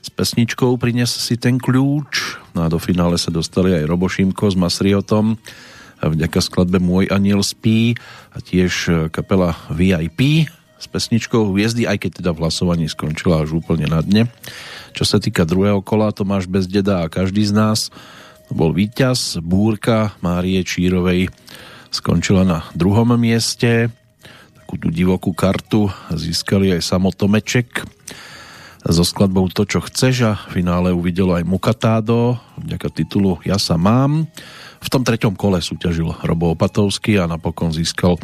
s pesničkou Prines si ten kľúč. No a do finále sa dostali aj Robo Šimko s Masriotom vďaka skladbe Môj aniel spí a tiež kapela V.I.P. s pesničkou Hviezdy, aj keď teda v hlasovaní skončila až úplne na dne. Čo sa týka druhého kola, Tomáš bez deda a každý z nás bol víťaz. Búrka Márie Čírovej skončila na druhom mieste. Takú tú divokú kartu získali aj Samotomeček so skladbou To, čo chceš, a v finále uvidelo aj Mukatádo vďaka titulu Ja sa mám. V tom treťom kole súťažil Robo Opatovský a napokon získal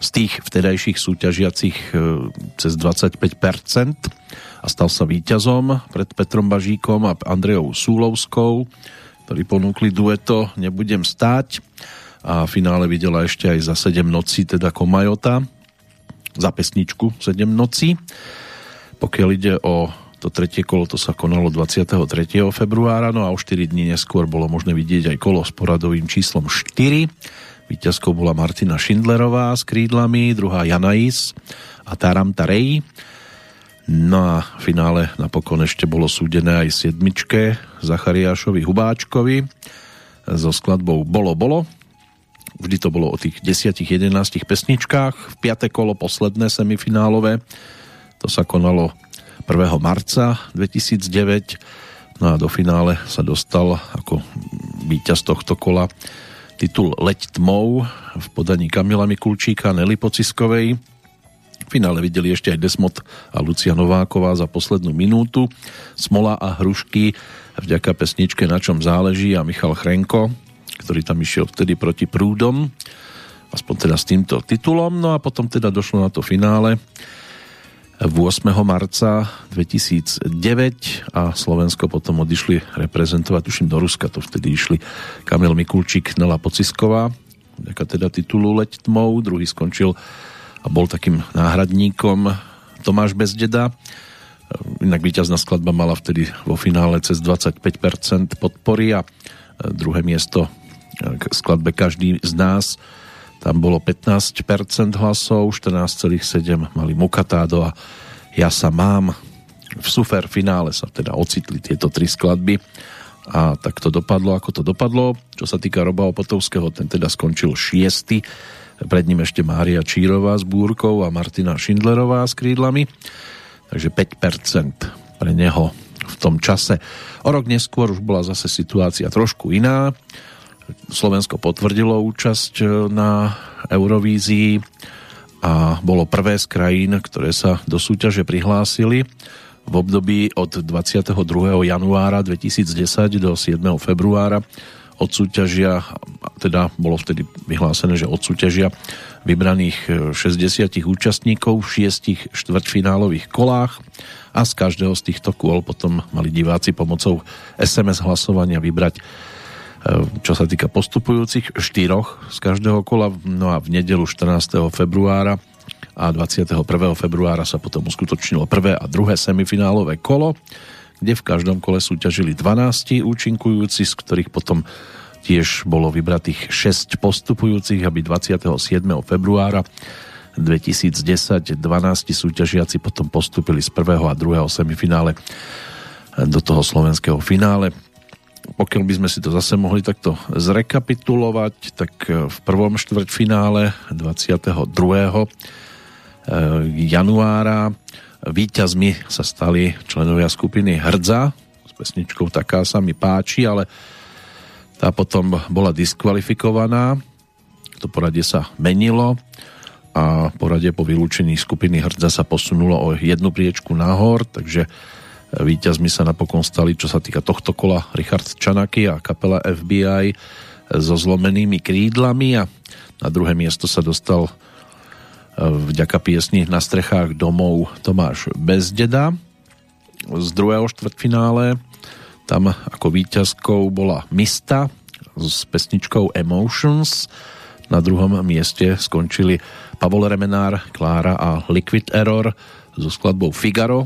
z tých vtedajších súťažiacich cez 25% a stal sa víťazom pred Petrom Bažíkom a Andreou Súlovskou, ktorí ponúkli dueto Nebudem stáť, a v finále videla ešte aj Za 7 nocí, teda Komajota, za pesničku 7 nocí. Pokiaľ ide o to tretie kolo, to sa konalo 23. februára, no a o 4 dní neskôr bolo možné vidieť aj kolo s poradovým číslom 4. Víťazkou bola Martina Šindlerová s Krídlami, druhá Janais a Taram Tarej. No a v finále napokon ešte bolo súdené aj siedmičke Zachariášovi Hubáčkovi so skladbou Bolo, bolo. Vždy to bolo o tých 10-11 pesničkách. V piate kolo, posledné semifinálové, to sa konalo 1. marca 2009. No a do finále sa dostal ako víťaz tohto kola titul Leď tmou v podaní Kamila Mikulčíka, Nelly Pociskovej. V finále videli ešte aj Desmod a Lucia Nováková za poslednú minútu. Smola a hrušky vďaka pesničke Na čom záleží a Michal Chrenko, ktorý tam išiel vtedy proti prúdom, aspoň teda s týmto titulom. No a potom teda došlo na to finále 8. marca 2009 a Slovensko potom odišli reprezentovať, tuším do Ruska to vtedy išli, Kamil Mikulčík, Nela Pocisková, vďaka teda titulu Leď tmou. Druhý skončil a bol takým náhradníkom Tomáš bez deda. Inak víťazná skladba mala vtedy vo finále cez 25% podpory a druhé miesto k skladbe Každý z nás, tam bolo 15% hlasov, 14,7% mali Mukatádo a Ja sa mám. V super finále sa teda ocitli tieto tri skladby a tak to dopadlo, ako to dopadlo. Čo sa týka Roba Opatovského, ten teda skončil 6. Pred ním ešte Mária Čírová s Búrkou a Martina Šindlerová s Krídlami. Takže 5% pre neho v tom čase. O rok neskôr už bola zase situácia trošku iná. Slovensko potvrdilo účasť na Eurovízii a bolo prvé z krajín, ktoré sa do súťaže prihlásili v období od 22. januára 2010 do 7. februára. Od súťažia, teda bolo vtedy vyhlásené, že od súťažia vybraných 60 účastníkov v 6 štvrťfinálových kolách a z každého z týchto kôl potom mali diváci pomocou SMS hlasovania vybrať, čo sa týka postupujúcich, 4 z každého kola. No a v nedeľu 14. februára a 21. februára sa potom uskutočnilo prvé a druhé semifinálové kolo, kde v každom kole súťažili 12 účinkujúci, z ktorých potom tiež bolo vybratých 6 postupujúcich, aby 27. februára 2010 12 súťažiaci potom postupili z prvého a druhého semifinále do toho slovenského finále. Pokiaľ by sme si to zase mohli takto zrekapitulovať, tak v prvom štvrťfinále 22. januára víťazmi sa stali členovia skupiny Hrdza s pesničkou Taká sa mi páči, ale tá potom bola diskvalifikovaná. To poradie sa menilo a poradie po vylúčení skupiny Hrdza sa posunulo o 1 priečku nahor, takže víťazmi sa napokon stali, čo sa týka tohto kola, Richard Čanaky a kapela FBI so Zlomenými krídlami a na druhé miesto sa dostal vďaka piesni Na strechách domov Tomáš bez deda. Z druhého štvrtfinále tam ako víťazkou bola Mista s pesničkou Emotions. Na druhom mieste skončili Pavol Remenár, Klára a Liquid Error s so skladbou Figaro.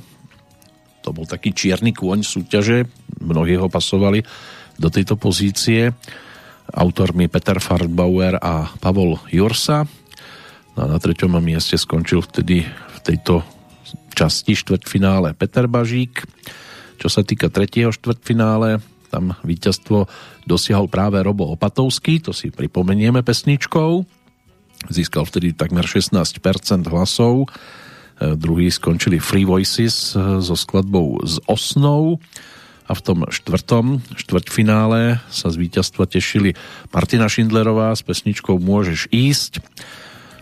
To bol taký čierny kôň súťaže, mnohí ho pasovali do tejto pozície. Autormi Peter Farbauer a Pavol Jursa. A na 3. mieste skončil vtedy v tejto časti štvrtfinále Petr Bažík. Čo sa týka 3. štvrtfinále, tam víťazstvo dosiahol práve Robo Opatovský, to si pripomenieme pesničkou. Získal vtedy takmer 16% hlasov. Druhý skončili Free Voices so skladbou S osnou a v tom štvrťfinále sa z víťazstva tešili Martina Šindlerová s pesničkou Môžeš ísť.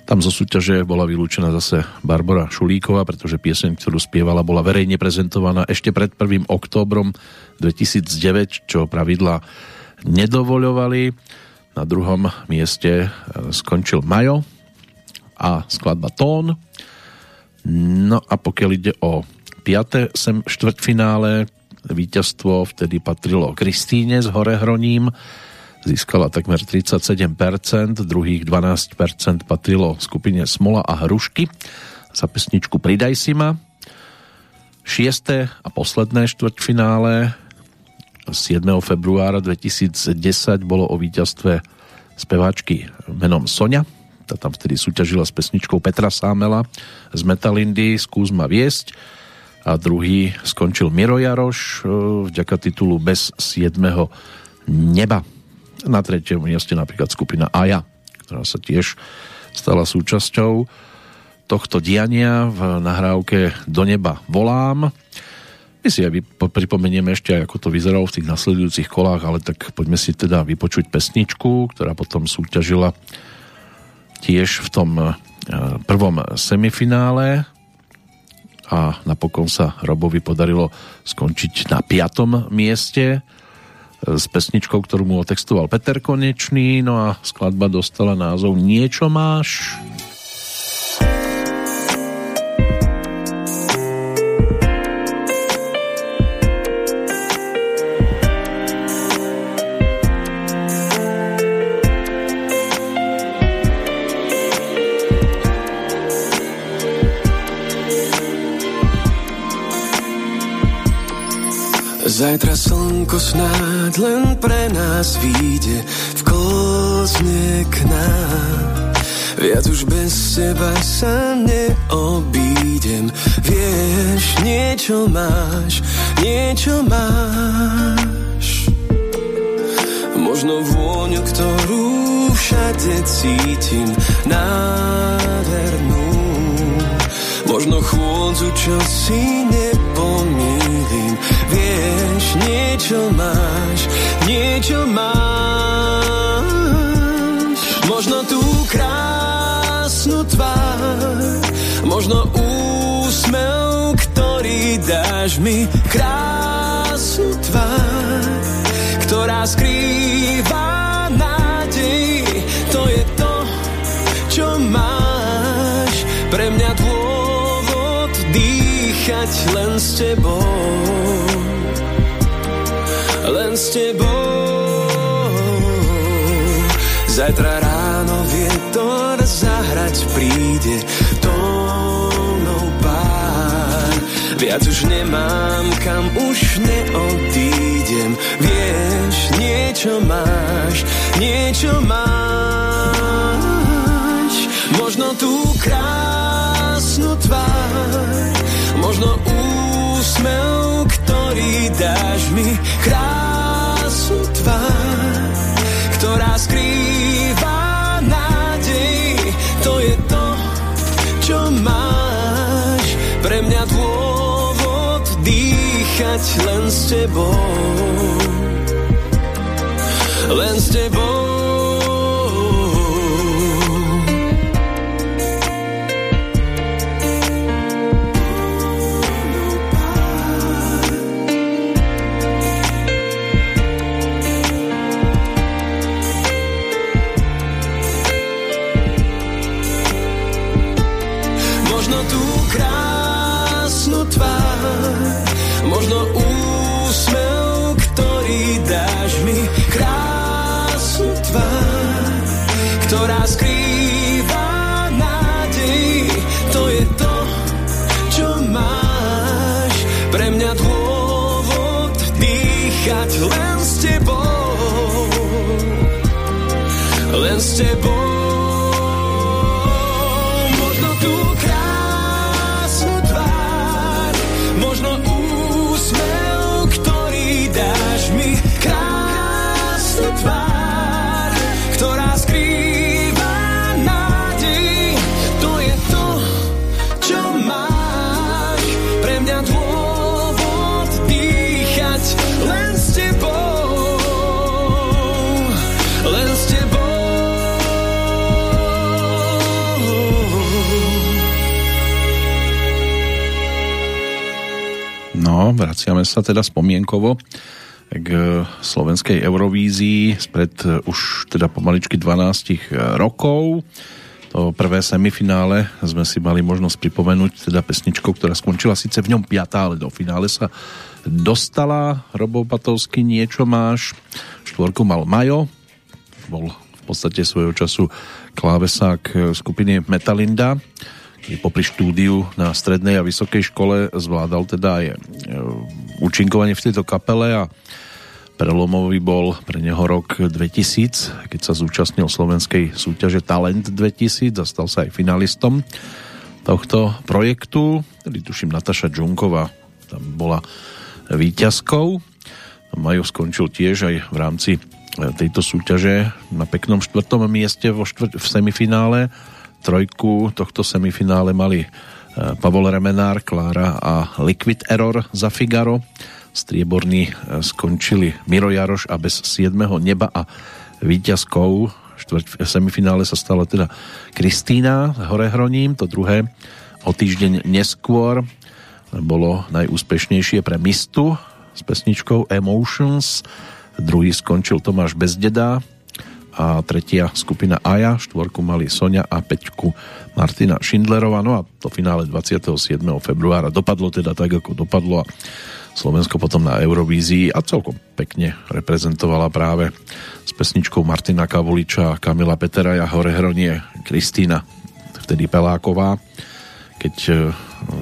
Tam zo súťaže bola vylúčená zase Barbora Šulíková, pretože pieseň, ktorú spievala, bola verejne prezentovaná ešte pred 1. októbrom 2009, čo pravidlá nedovoľovali. Na 2. mieste skončil Majo a skladba Tón. No a pokiaľ ide o 5. štvrťfinále, víťazstvo vtedy patrilo Kristíne s Horehroním, získala takmer 37%, druhých 12% patrilo skupine Smola a Hrušky za pesničku Pridaj si ma. 6. a posledné štvrťfinále 7. februára 2010 bolo o víťazstve speváčky menom Soňa. Tá tam vtedy súťažila s pesničkou Petra Sámela z Metalindy Skús ma viesť a druhý skončil Miro Jaroš vďaka titulu Bez 7. neba. Na 3. mieste napríklad skupina Aja, ktorá sa tiež stala súčasťou tohto diania v nahrávke Do neba volám. My si aj pripomenieme ešte, ako to vyzeralo v tých nasledujúcich kolách, ale tak poďme si teda vypočuť pesničku, ktorá potom súťažila tiež v tom prvom semifinále a napokon sa Robovi podarilo skončiť na 5. mieste s pesničkou, ktorú mu otextoval Peter Konečný, no a skladba dostala názov Niečo máš. Zajtra slnko snáď len pre nás vyjde vklzne k nám. Viac už bez seba sa neobídem. Vieš, niečo máš, niečo máš. Možno vôňu, ktorú všade cítim, nádhernú. Možno chôdzu, čo si nepomýlim. Vieš, niečo máš. Možno tú krásnu tvár, možno úsmev, ktorý dáš mi. Krásnu tvár, ktorá skrýva nádej. To je to, čo máš pre mňa dôležité. Dýchať len s tebou, len s tebou. Zajtra ráno vietor zahrať príde tónou pár. Viac už nemám kam, už neodídem. Vieš, niečo máš, možno tú krásnu tvár. Možno úsmev, ktorý dáš mi. Krásnu tvár, ktorá skrýva nádej. To je to, čo máš. Pre mňa dôvod dýchať len s tebou. Len s tebou. Možno úsmev, ktorý dáš mi. Krásnu tvár, ktorá skrýva nádej. To je to, čo dýchať len s tebou. Len s tebou. Možno tú krásnu tvár, možno úsmev, ktorý dáš mi. Krásnu tvár, ktorá skrýva nádej. To je to, čo máš. Pre mňa dôvod dýchať len s tebou. Len s tebou. No, vraciame sa teda spomienkovo k slovenskej Eurovízii spred už teda pomaličky 12 rokov. To prvé semifinále sme si mali možnosť pripomenúť teda pesničkou, ktorá skončila síce v ňom 5., ale do finále sa dostala. Robo Opatovský, niečo máš. 4 mal Majo. Bol v podstate svojho času klávesák skupiny Metalinda. Popri štúdiu na strednej a vysokej škole zvládal teda aj účinkovanie v tejto kapele a prelomový bol pre neho rok 2000, keď sa zúčastnil slovenskej súťaže Talent 2000 a stal sa aj finalistom tohto projektu, ktorý tuším Nataša Džunková tam bola víťazkou. Majú skončil tiež aj v rámci tejto súťaže na peknom 4. mieste v semifinále. Trojku tohto semifinále mali Pavol Remenár, Klára a Liquid Error za Figaro. Strieborní skončili Miro Jaroš a Bez 7. neba a víťazkou v semifinále sa stala teda Kristína Horehroním. To druhé o týždeň neskôr bolo najúspešnejšie pre Mistu s pesničkou Emotions. Druhý skončil Tomáš Bezdedá a tretia skupina Aja, 4 mali Soňa a 5 Martina Šindlerová. No a to finále 27. februára dopadlo teda tak, ako dopadlo a Slovensko potom na Eurovízii a celkom pekne reprezentovala práve s pesničkou Martina Kavuliča, Kamila Petera a Horehronie Kristína, vtedy Peláková, keď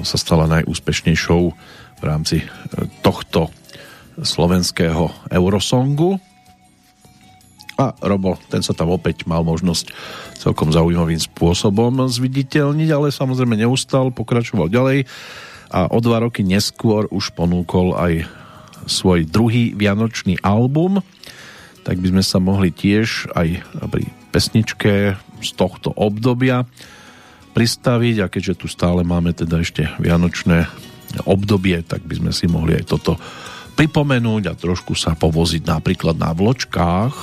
sa stala najúspešnejšou v rámci tohto slovenského Eurosongu. A Robo, ten sa tam opäť mal možnosť celkom zaujímavým spôsobom zviditeľniť, ale samozrejme neustal, pokračoval ďalej a o 2 roky neskôr už ponúkol aj svoj druhý vianočný album, tak by sme sa mohli tiež aj pri pesničke z tohto obdobia pristaviť a keďže tu stále máme teda ešte vianočné obdobie, tak by sme si mohli aj toto pripomenúť a trošku sa povoziť napríklad na vločkách.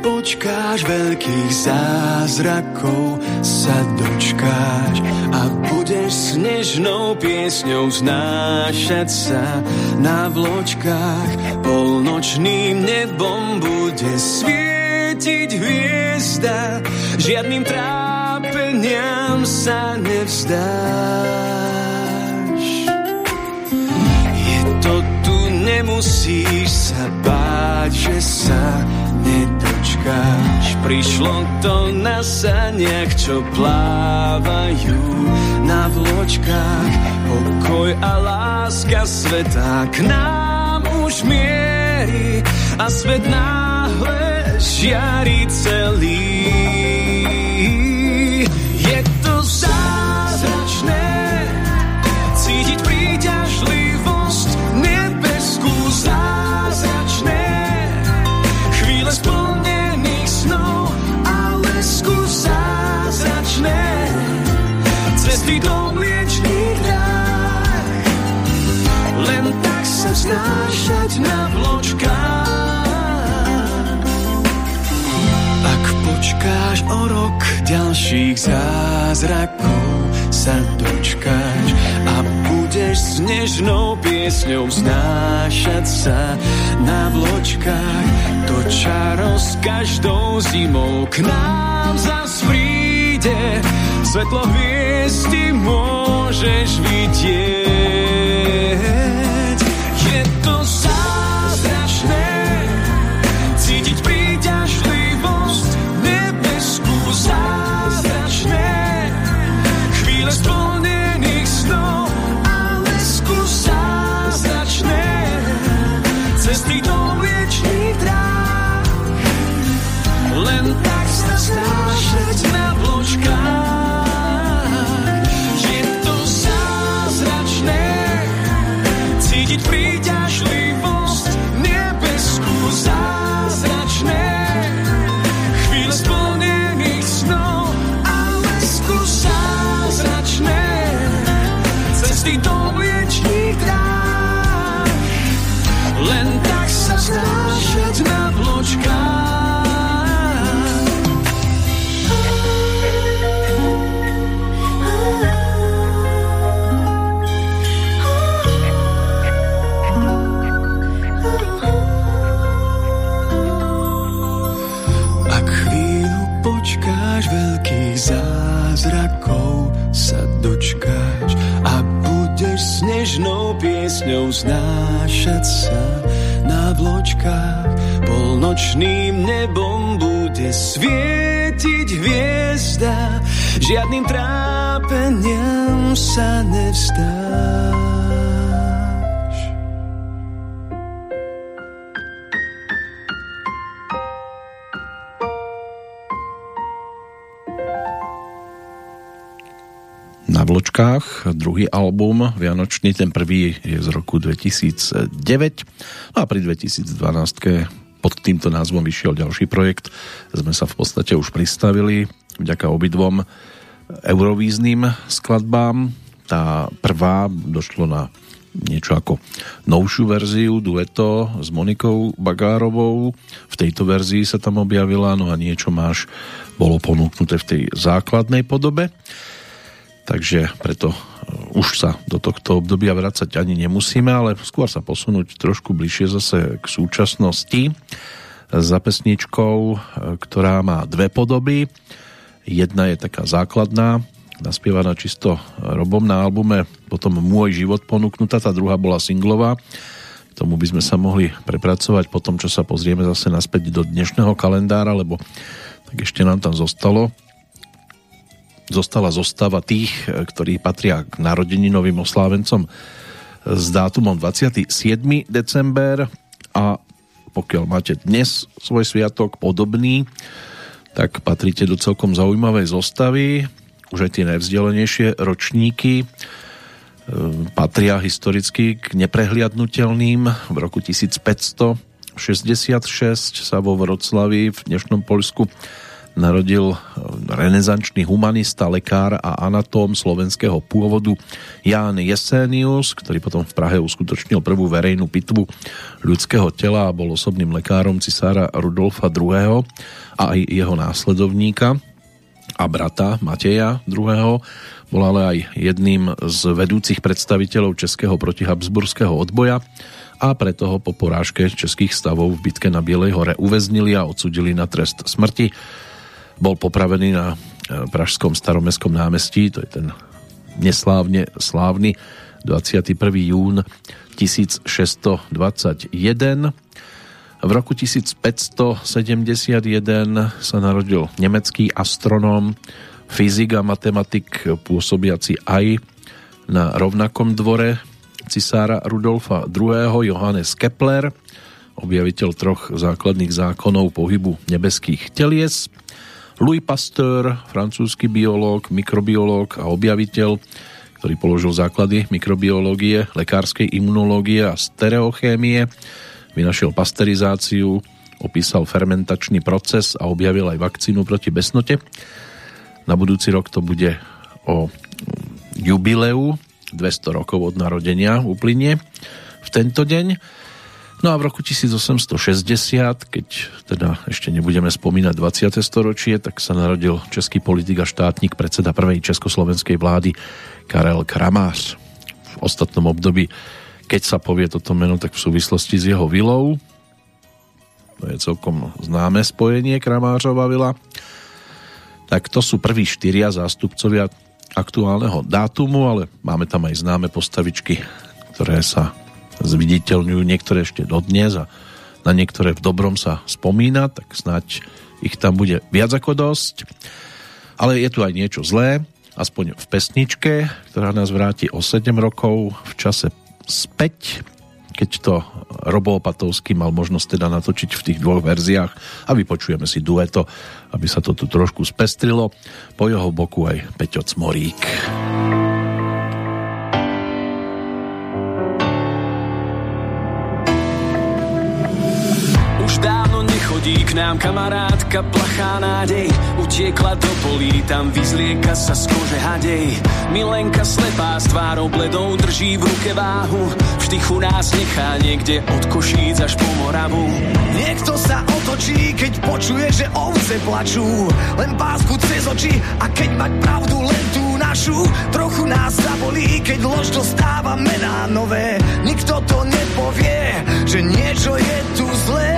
Počkáš, veľkých zázrakov sa dočkáš a budeš snežnou piesňou znášať sa na vločkách. Polnočným nebom bude svietiť hviezda, žiadnym trápeniam sa nevzdáš. Je to tu, nemusíš sa báť, že sa nedočkáš. Prišlo to na saniach, čo plávajú na vločkách. Pokoj a láska sveta k nám už mierí a svet náhle žiari celý. Je to zázračné cítiť príťažlivosť nebeskú, zázračné chvíle splnených snov, ale skús zázračné cesty do mliečných dráh. Len tak sa vznášať na vločkách. Ak počkáš o rok, ďalších zázrakov sa dočkáš a budeš snežnou piesňou vznášať sa na vločkách. To čaro s každou zimou k nám zas príde, svetlo hviezdy môžeš vidieť. Je to zázračné dokáž a budeš s nežnou piesňou znášať sa na vločkách. Polnočným nebom bude svietiť hviezda, žiadnym trápeniam sa nevzdáš. Na vločkách, druhý album vianočný, ten prvý je z roku 2009 a pri 2012 pod týmto názvom vyšiel ďalší projekt. Sme sa v podstate už pristavili vďaka obidvom eurovíznym skladbám. Tá prvá došlo na niečo ako novšiu verziu, dueto s Monikou Bagárovou. V tejto verzii sa tam objavila, no a Niečo máš bolo ponúknuté v tej základnej podobe. Takže preto už sa do tohto obdobia vracať ani nemusíme, ale skôr sa posunúť trošku bližšie zase k súčasnosti za pesničkou, ktorá má dve podoby. Jedna je taká základná, naspievaná čisto Robom na albume, potom Môj život ponúknutá, tá druhá bola singlová. K tomu by sme sa mohli prepracovať po tom, čo sa pozrieme zase naspäť do dnešného kalendára, lebo tak ešte nám tam zostala zostava tých, ktorí patria k narodeninovým oslávencom s dátumom 27. december, a pokiaľ máte dnes svoj sviatok podobný, tak patríte do celkom zaujímavej zostavy. Už aj tie najvzdelenejšie ročníky patria historicky k neprehliadnutelným. V roku 1566 sa vo Vroclavi v dnešnom Poľsku narodil renesančný humanista, lekár a anatóm slovenského pôvodu Ján Jesenius, ktorý potom v Prahe uskutočnil prvú verejnú pitvu ľudského tela a bol osobným lekárom cisára Rudolfa II. A aj jeho následovníka a brata Mateja II. Bol ale aj jedným z vedúcich predstaviteľov českého protihabsburského odboja, a preto ho po porážke českých stavov v bitke na Bielej hore uväznili a odsudili na trest smrti. Bol popravený na pražskom Staromestskom námestí, to je ten neslávne slávny 21. jún 1621. V roku 1571 sa narodil nemecký astronóm, fyzik a matematik, pôsobiaci aj na rovnakom dvore cisára Rudolfa II. Johannes Kepler, objaviteľ troch základných zákonov pohybu nebeských telies. Louis Pasteur, francúzsky biológ, mikrobiológ a objaviteľ, ktorý položil základy mikrobiológie, lekárskej imunológie a stereochémie, vynašiel pasterizáciu, opísal fermentačný proces a objavil aj vakcínu proti besnote. Na budúci rok to bude o jubileu, 200 rokov od narodenia uplynie v tento deň. No a v roku 1860, keď teda ešte nebudeme spomínať 20. storočie, tak sa narodil český politik a štátnik, predseda prvej československej vlády Karel Kramář. V ostatnom období, keď sa povie toto meno, tak v súvislosti s jeho vilou, to je celkom známe spojenie, Kramářova vila, tak to sú prví štyria zástupcovia aktuálneho dátumu, ale máme tam aj známe postavičky, ktoré sa zviditeľňujú, niektoré ešte dodnes a na niektoré v dobrom sa spomína, tak snáď ich tam bude viac ako dosť. Ale je tu aj niečo zlé, aspoň v pesničke, ktorá nás vráti o 7 rokov v čase späť, keď to Robo Opatovský mal možnosť teda natočiť v tých dvoch verziách, a vypočujeme si dueto, aby sa to tu trošku spestrilo. Po jeho boku aj Peťo Cmorík. K nám kamarátka, plachá nádej, utiekla do polí, tam vyzlieka sa z kože hadej. Milenka slepá s tvárou bledou drží v ruke váhu, v štychu nás nechá niekde od Košíc až po Moravu. Niekto sa otočí, keď počuje, že ovce plačú, len pásku cez oči, a keď mať pravdu len tú našu. Trochu nás zabolí, keď lož dostáva mená nové, nikto to nepovie, že niečo je tu zlé.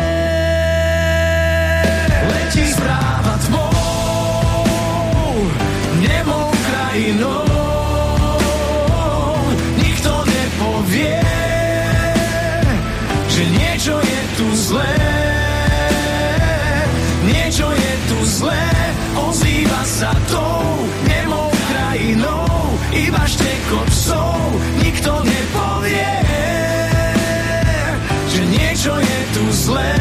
Letí správa tmou, nemou krajinou, koľko psov, nikto nepovie, že niečo je tu zlé.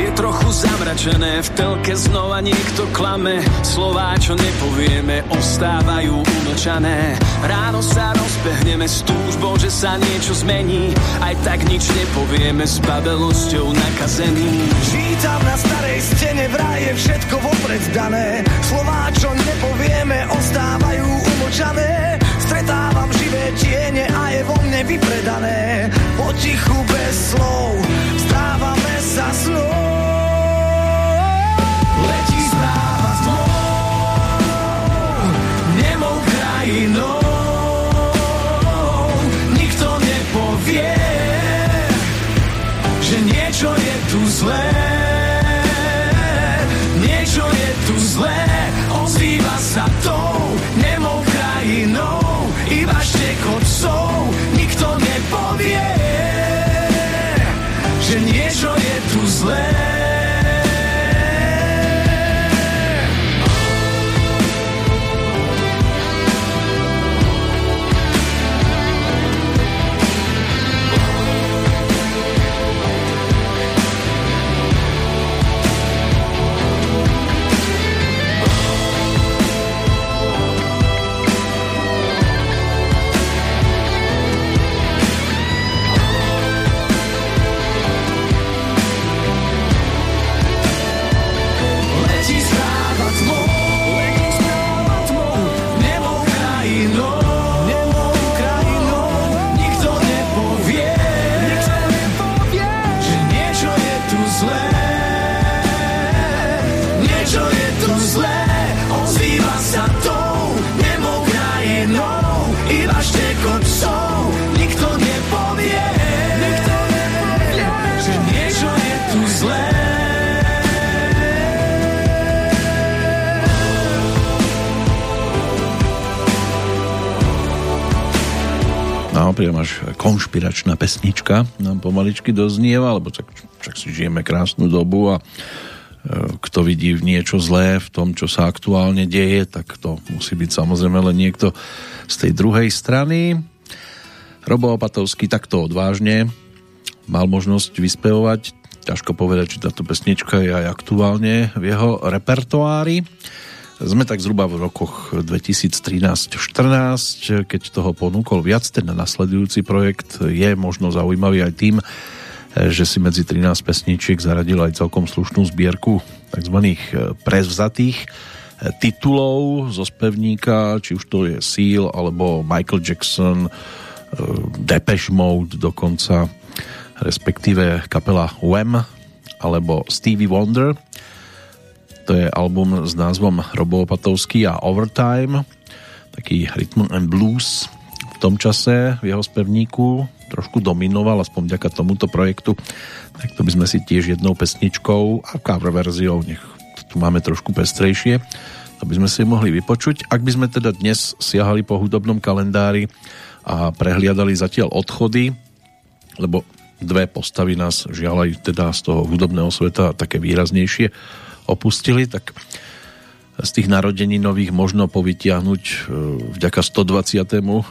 Je trochu zamračené, v telke znova niekto klame, slová, čo nepovieme, ostávajú umlčané. Ráno sa rozbehneme s túžbou, že sa niečo zmení, aj tak nič nepovieme, s babelosťou nakazený. Čítam na starej stene, vraj je všetko vopred dané, slová, čo nepovieme, ostávajú umlčané. Stretávam živé tiene a je vo mne vypredané, potichu bez slov, stávame sa snou. Letí správa s mnou, nemou krajinou. Nikto nepovie, že niečo je tu zlé. Niečo je tu zlé, ozýva sa tou nemou krajinou. Iba šteko psov, nikto nepovie, že niečo je tu zlé. Priam až konšpiračná pesnička nám pomaličky doznieva, lebo tak si žijeme krásnu dobu a kto vidí niečo zlé v tom, čo sa aktuálne deje, tak to musí byť samozrejme len niekto z tej druhej strany. Robo Opatovský takto odvážne mal možnosť vyspevovať. Ťažko povedať, či táto pesnička je aj aktuálne v jeho repertoári. Sme tak zhruba v rokoch 2013-14, keď toho ponúkol viac. Ten nasledujúci projekt je možno zaujímavý aj tým, že si medzi 13 pesničiek zaradil aj celkom slušnú zbierku takzvaných prevzatých titulov zo spevníka, či už to je Seal, alebo Michael Jackson, Depeche Mode dokonca, respektíve kapela Wham, alebo Stevie Wonder. To je album s názvom Robo Opatovský a Overtime, taký rhythm and blues. V tom čase v jeho spevníku trošku dominoval, aspoň vďaka tomuto projektu, tak to by sme si tiež jednou pesničkou a cover verziou, nech tu máme trošku pestrejšie, to by sme si mohli vypočuť. Ak by sme teda dnes siahali po hudobnom kalendári a prehliadali zatiaľ odchody, lebo dve postavy nás žiaľ aj teda z toho hudobného sveta také výraznejšie opustili, tak z tých narodeninových možno povytiahnuť vďaka 120.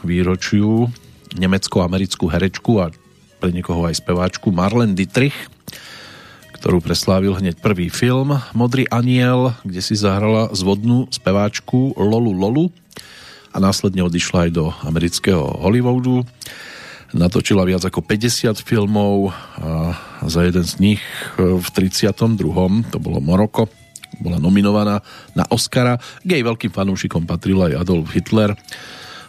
výročiu nemecko-americkú herečku a pre niekoho aj speváčku Marlene Dietrich, ktorú preslávil hneď prvý film Modrý aniel, kde si zahrala zvodnú speváčku Lolu Lolu a následne odišla aj do amerického Hollywoodu. Natočila viac ako 50 filmov a za jeden z nich v 32. to bolo Maroko, bola nominovaná na Oscara. K jej veľkým fanúšikom patril aj Adolf Hitler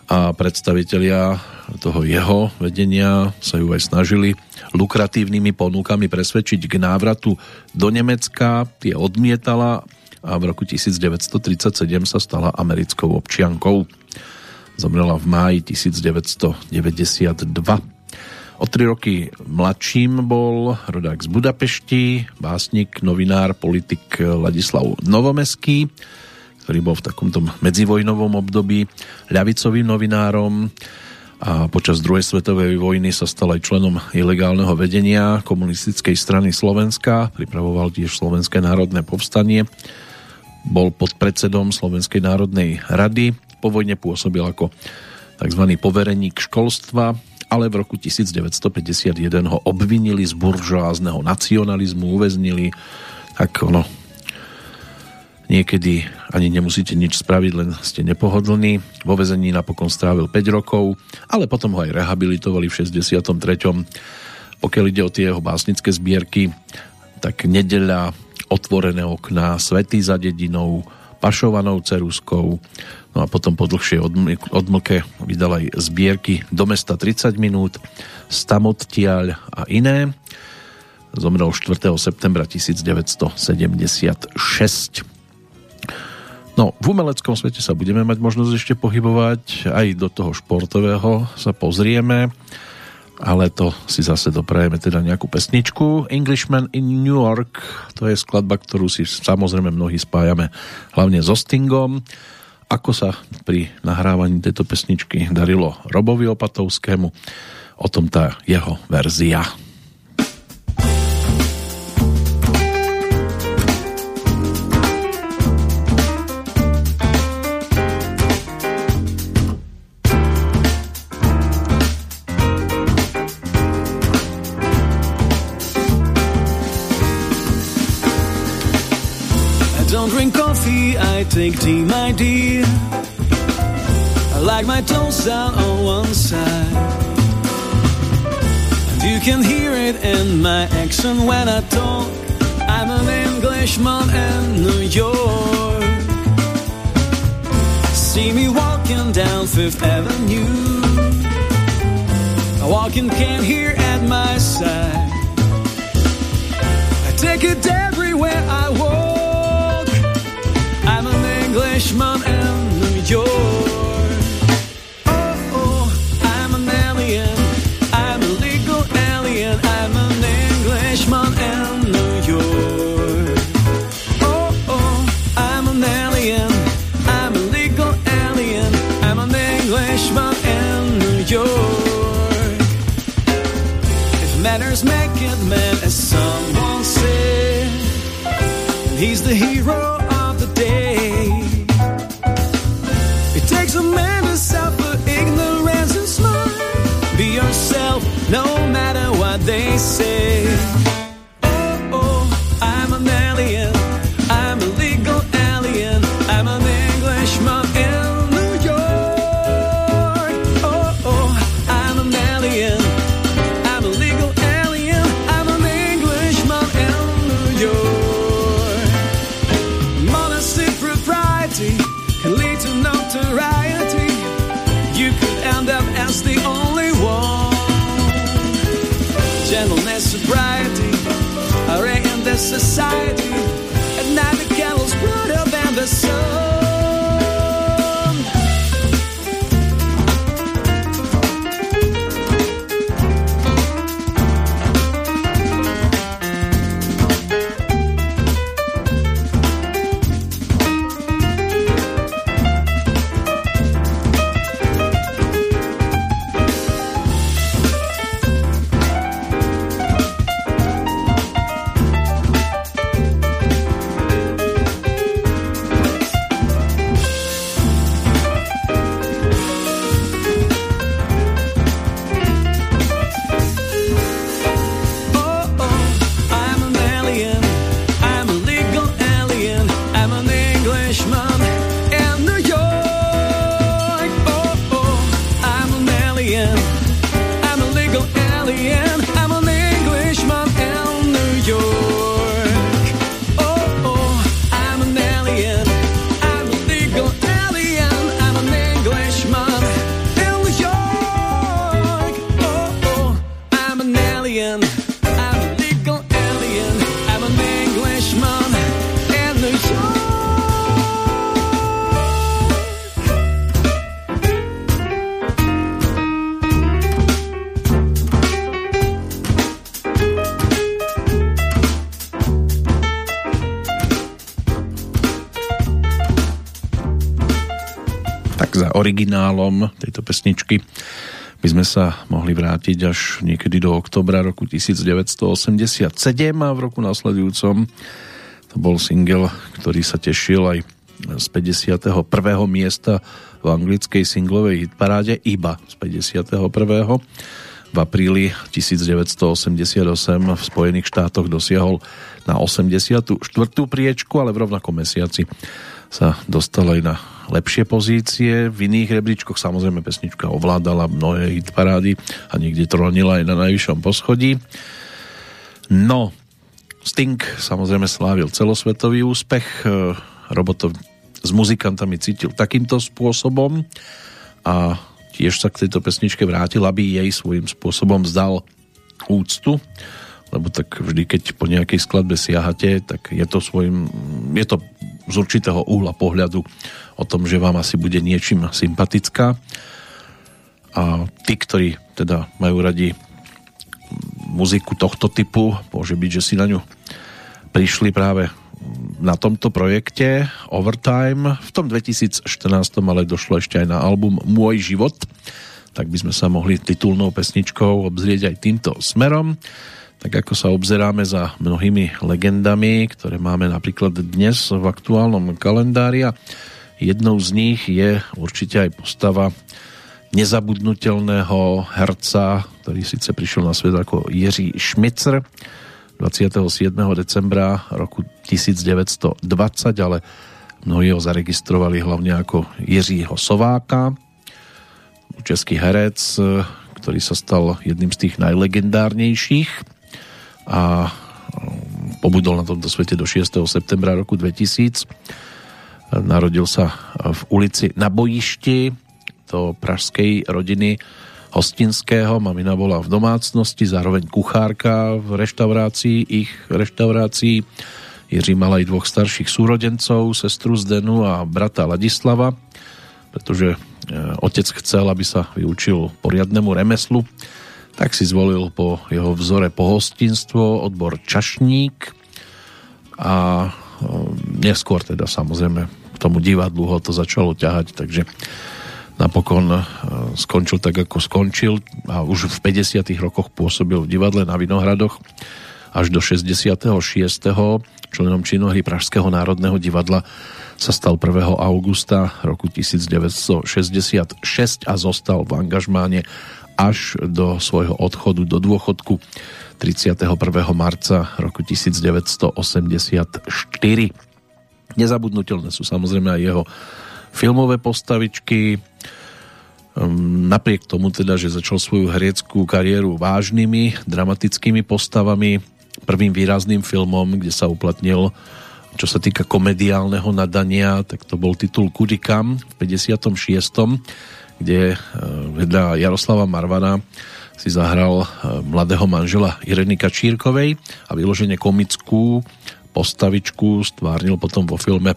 a predstavitelia toho jeho vedenia sa ju aj snažili lukratívnymi ponukami presvedčiť k návratu do Nemecka. Tie odmietala a v roku 1937 sa stala americkou občiankou. Zomrela v máji 1992. O 3 roky mladším bol rodák z Budapešti, básnik, novinár, politik Ladislav Novomeský, ktorý bol v takomto medzivojnovom období ľavicovým novinárom a počas druhej svetovej vojny sa stal aj členom ilegálneho vedenia Komunistickej strany Slovenska, pripravoval tiež Slovenské národné povstanie. bol podpredsedom Slovenskej národnej rady. Po vojne pôsobil ako tzv. Povereník školstva, ale v roku 1951 ho obvinili z buržoázneho nacionalizmu, uväznili. Tak ono, niekedy ani nemusíte nič spraviť, len ste nepohodlní. Vo väzení napokon strávil 5 rokov, ale potom ho aj rehabilitovali v 63. Pokiaľ ide o tie jeho básnické zbierky, tak Nedeľa, Otvorené okná, Svety za dedinou, Pašovanou ceruskou. No a potom po dlhšej odmlke vydal aj zbierky Do mesta 30 minút, Stamodtiaľ a iné. Zomrel 4. septembra 1976. No, v umeleckom svete sa budeme mať možnosť ešte pohybovať, aj do toho športového sa pozrieme, ale to si zase doprajeme teda nejakú pesničku. Englishman in New York, to je skladba, ktorú si samozrejme mnohí spájame hlavne so Stingom. Ako sa pri nahrávaní tejto pesničky darilo Robovi Opatovskému, o tom tá jeho verzia. I take tea, my dear. I like my toast down on one side, and you can hear it in my accent when I talk. I'm an Englishman in New York. See me walking down Fifth Avenue. I walk and can hear at my side. I take it everywhere I walk. I'm an Englishman in New York. Oh, oh, I'm an alien. I'm a legal alien. I'm an Englishman in New York. Oh, oh, I'm an alien. I'm a legal alien. I'm an Englishman in New York. If manners make it man, as someone said, he's the hero. A man to suffer ignorance and smile. Be yourself no matter what they say. Oh, oh, I'm an alien. I'm a legal alien. I'm an Englishman in New York. Oh, oh, I'm an alien. I'm a legal alien. I'm an Englishman in New York. Modesty, propriety can lead to notoriety. The only one. Gentleness, sobriety are in the society. At night the candles brighter than the sun. Originálom tejto pesničky by sme sa mohli vrátiť až niekedy do októbra roku 1987 a v roku nasledujúcom to To bol single, ktorý sa tešil aj z 51. miesta v anglickej singlovej hitparáde, iba z 51. V apríli 1988 v Spojených štátoch dosiahol na 84. priečku, ale v rovnakom mesiaci sa dostal aj na lepšie pozície. V iných rebríčkoch samozrejme pesnička ovládala mnohé hitparády a niekde tronila aj na najvyššom poschodí. No, Sting samozrejme slávil celosvetový úspech, Robo s muzikantami cítil takýmto spôsobom a tiež sa k tejto pesničke vrátil, aby jej svojím spôsobom vzdal úctu, lebo tak vždy, keď po nejakej skladbe siahate, tak je to z určitého úhla pohľadu o tom, že vám asi bude niečím sympatická. A tí, ktorí teda majú radi muziku tohto typu, môže byť, že si na ňu prišli práve na tomto projekte Overtime. V tom 2014 ale došlo ešte aj na album Môj život, tak by sme sa mohli titulnou pesničkou obzrieť aj týmto smerom, tak ako sa obzeráme za mnohými legendami, ktoré máme napríklad dnes v aktuálnom kalendári. Jednou z nich je určite aj postava nezabudnutelného herca, ktorý síce prišiel na svet ako Jiří Šmicr 27. decembra roku 1920, ale mnohí ho zaregistrovali hlavne ako Jiřího Sováka, český herec, ktorý sa stal jedným z tých najlegendárnejších a pobudol na tomto svete do 6. septembra roku 2000. Narodil sa v ulici Na Bojišti do pražskej rodiny hostinského, mamina bola v domácnosti, zároveň kuchárka v reštaurácii, ich reštaurácii. Jiří mal aj dvoch starších súrodencov, sestru Zdenu a brata Ladislava, pretože otec chcel, aby sa vyučil poriadnemu remeslu, tak si zvolil po jeho vzore pohostinstvo, odbor čašník a neskôr teda samozrejme k tomu divadlu ho to začalo ťahať, takže napokon skončil tak, ako skončil a už v 50. rokoch pôsobil v divadle Na Vinohradoch až do 66. Členom činohry Pražského národného divadla sa stal 1. augusta roku 1966 a zostal v angažmáne až do svojho odchodu do dôchodku 31. marca roku 1984. Nezabudnutelné sú samozrejme aj jeho filmové postavičky. Napriek tomu teda, že začal svoju hereckú kariéru vážnymi, dramatickými postavami, prvým výrazným filmom, kde sa uplatnil, čo sa týka komediálneho nadania, tak to bol titul Kudy kam v 56., kde vedľa Jaroslava Marvana si zahral mladého manžela Ireny Kačírkovej a vyložene komickú postavičku stvárnil potom vo filme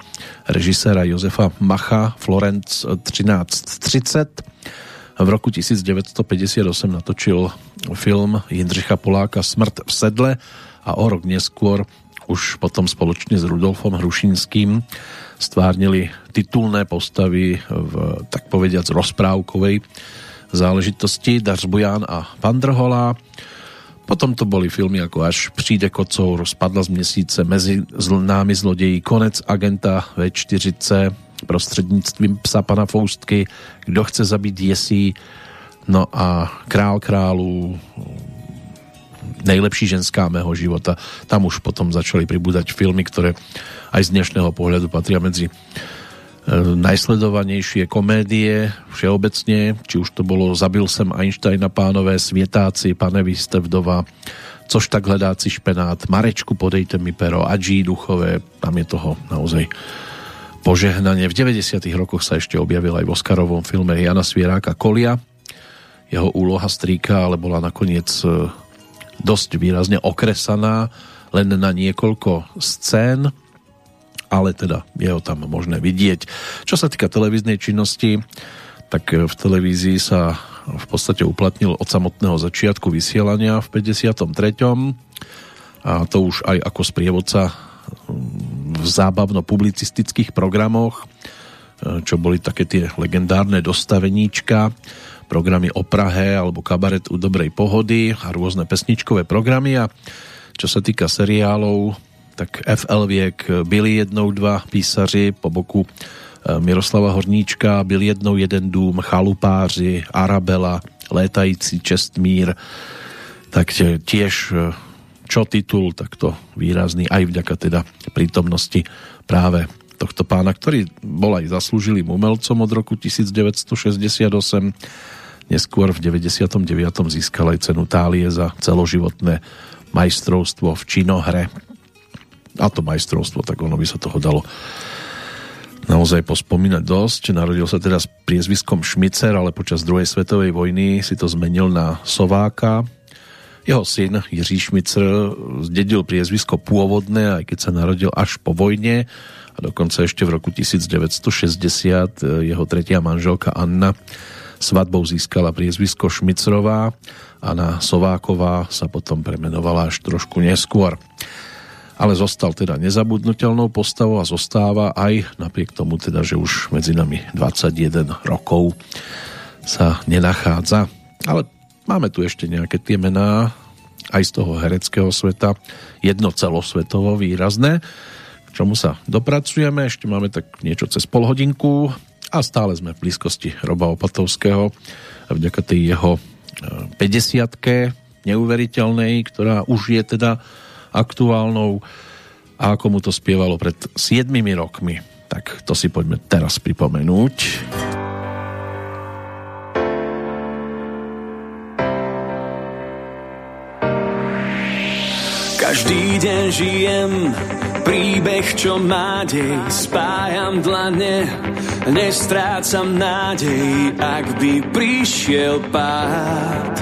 režiséra Jozefa Macha Florenc 1330. V roku 1958 natočil film Jindřicha Poláka Smrt v sedle a o rok neskôr už potom spoločne s Rudolfom Hrušínským stvárnili titulné postavy v, tak povediac, rozprávkovej záležitosti Dařbuján a Pandrholá. Potom to boli filmy ako Až přijde kocour, Spadla z měsíce, Mezi námi zloději, Konec agenta V40, Prostřednictvím psa pana Foustky, Kdo chce zabít Jesí, no a Král králů, Nejlepší ženská mého života. Tam už potom začali pribúdať filmy, ktoré aj z dnešného pohľadu patria medzi najsledovanejšie komédie všeobecne, či už to bolo Zabil sem Einsteina, Pánové, Svietáci, Pane vy ste vdova, Což tak hledáci špenát, Marečku podejte mi pero, Adží duchové, tam je toho naozaj požehnanie. V 90. rokoch sa ešte objavil aj v Oscarovom filme Jana Svieráka Kolia. Jeho úloha strýka ale bola nakoniec dosť výrazne okresaná len na niekoľko scén, ale teda je ho tam možné vidieť. Čo sa týka televíznej činnosti, tak v televízii sa v podstate uplatnil od samotného začiatku vysielania v 53. A to už aj ako sprievodca v zábavno-publicistických programoch, čo boli také tie legendárne dostaveníčka, programy o Prahe alebo Kabaret u dobrej pohody a rôzne pesničkové programy. A čo sa týka seriálov, tak F.L. Věk byli jednou dva písaři po boku Miroslava Horníčka, byl jednou jeden dům, Chalupáři, Arabela, Létající Čestmír, tak tiež čo titul, tak to výrazný aj vďaka teda prítomnosti práve tohto pána, ktorý bol aj zaslúžilým umelcom od roku 1968. Neskôr v 99. získal aj cenu Tálie za celoživotné majstrovstvo v činohre. A to majstrovstvo, tak ono by sa toho dalo naozaj pospomínať dosť. Narodil sa teda s priezviskom Šmicer, ale počas druhej svetovej vojny si to zmenil na Sováka. Jeho syn Jiří Šmicer zdedil priezvisko pôvodné, aj keď sa narodil až po vojne. A dokonca ešte v roku 1960 jeho tretia manželka Anna svadbou získala priezvisko Šmicrová a na Sováková sa potom premenovala až trošku neskôr. Ale zostal teda nezabudnutelnou postavou a zostáva aj napriek tomu teda, že už medzi nami 21 rokov sa nenachádza. Ale máme tu ešte nejaké tie mená aj z toho hereckého sveta, jedno celosvetovo výrazné, k čomu sa dopracujeme. Ešte máme tak niečo cez polhodinku a stále sme v blízkosti Roba Opatovského a vďaka tej jeho 50-ke neuveriteľnej, ktorá už je teda aktuálnou, a ako mu to spievalo pred 7 rokmi, tak to si poďme teraz pripomenúť. Každý deň žijem príbeh, čo nádej, spájam dlane, nestrácam nádej. Ak by prišiel pád,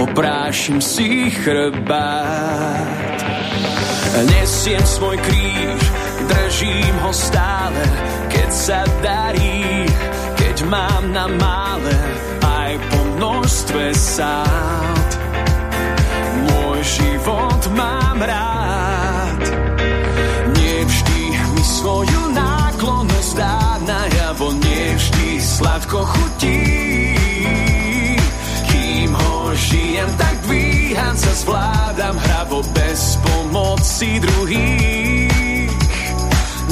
oprášim si chrbát. Nesiem svoj kríž, držím ho stále, keď sa darí, keď mám na mále, aj po množstve sád. Môj život mám rád. Nevždy mi svoju náklonnosť dá najavo, nevždy sladko chutí. Žijem tak, dvíham sa, zvládam hravo bez pomoci druhých.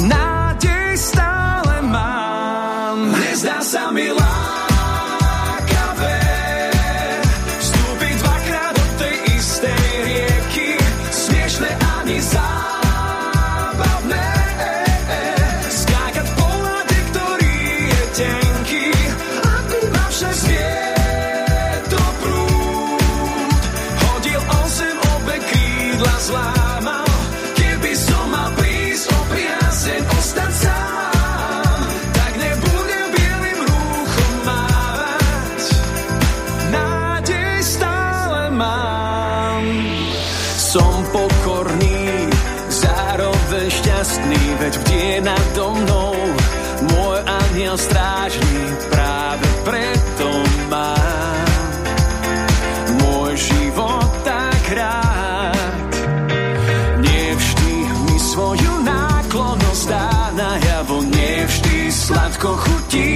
Nádej stále mám, nezdá sa mi lákavé vstúpiť dvakrát do tej istej rieky. Smiešne ani zábavné skákať po ľade, ktorý je tenký, aby ma však zvie. Zlámal, keby som mal prísť o priazeň, ostať sám, tak nebudem bielým rúchom mávať. Nádej stále mám. Som pokorný, zároveň šťastný, veď kde je nado mnou môj anjel strážny, práve preto mám môj život tak rád. Svoju náklonnosť dá najavo, nevždy sladko chutí.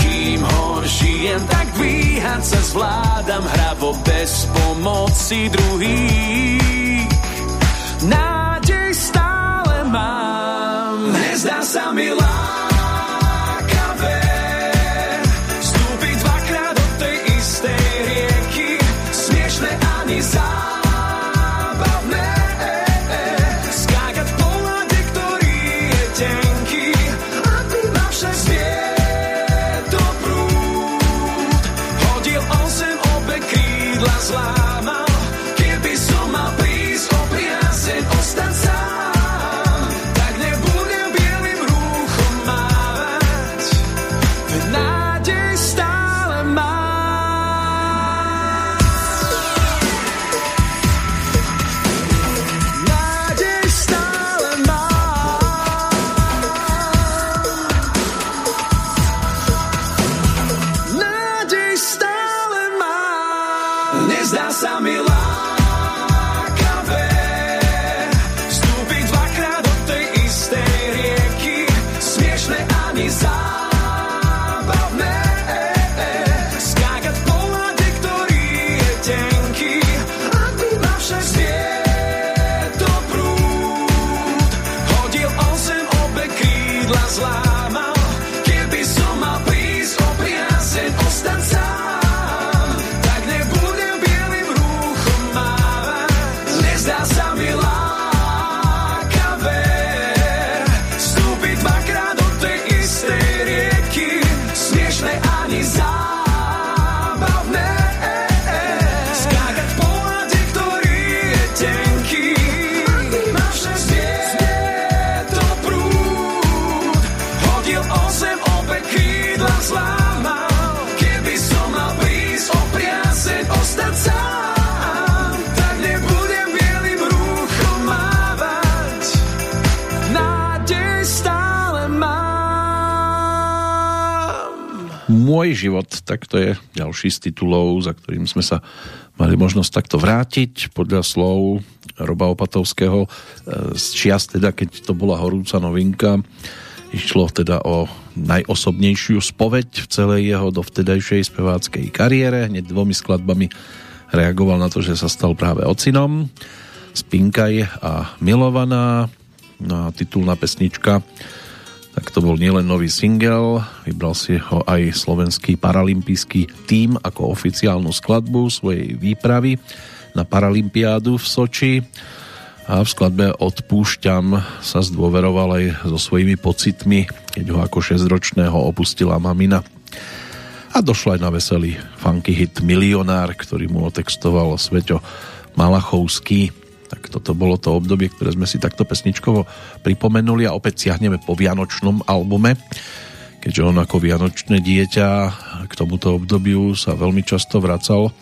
Kým ho žijem, tak dvíhať sa zvládam hravo bez pomoci druhých. Nádej stále mám, nezdá sa mi lákavé vstúpiť dvakrát do tej istej rieky. Smiešne ani zále zlámal, keby som mal prísť o priazeň, ostať sám, tak nebudem bielým rúchom mávať, veď nádej stále mám. Nádej stále mám. Nádej stále mám. Nezdá sa mi lákavé vstúpiť dvakrát do tej istej rieky. Smiešne ani zábavné skákať po ľade, ktorý je tenký, aby ma však zvie pravidla zlámal, keby som mal prísť o priazeň, ostať sám, tak nebudem bielým rúchom mávať, nezdá sa mi lákavé vstúpiť dvakrát do tej istej rieky, smiešne ani zábavné, skákať po ľade, ktorý je tenký, zlámal, keby som mal prísť o priazeň, ostať sám, tak nebudem bielým rúchom mávať, nádej stále mám. Môj život, tak to je ďalší z titulov, za ktorým sme sa mali možnosť takto vrátiť podľa slov Roba Opatovského z čias teda, keď to bola horúca novinka. Išlo teda o najosobnejšiu spoveď v celej jeho dovtedajšej speváckej kariére. Hneď dvomi skladbami reagoval na to, že sa stal práve ocinom. Spinkaj a Milovaná. No a titulná pesnička, tak to bol nielen nový single, vybral si ho aj slovenský paralympijský tím ako oficiálnu skladbu svojej výpravy na Paralympiádu v Soči. A v skladbe Odpúšťam sa zdôveroval aj so svojimi pocitmi, keď ho ako 6-ročného opustila mamina. A došla aj na veselý funky hit Milionár, ktorý mu otextoval Sveto Malachovský. Tak toto bolo to obdobie, ktoré sme si takto pesničkovo pripomenuli a opäť siahneme po vianočnom albume, keďže on ako vianočné dieťa k tomuto obdobiu sa veľmi často vracal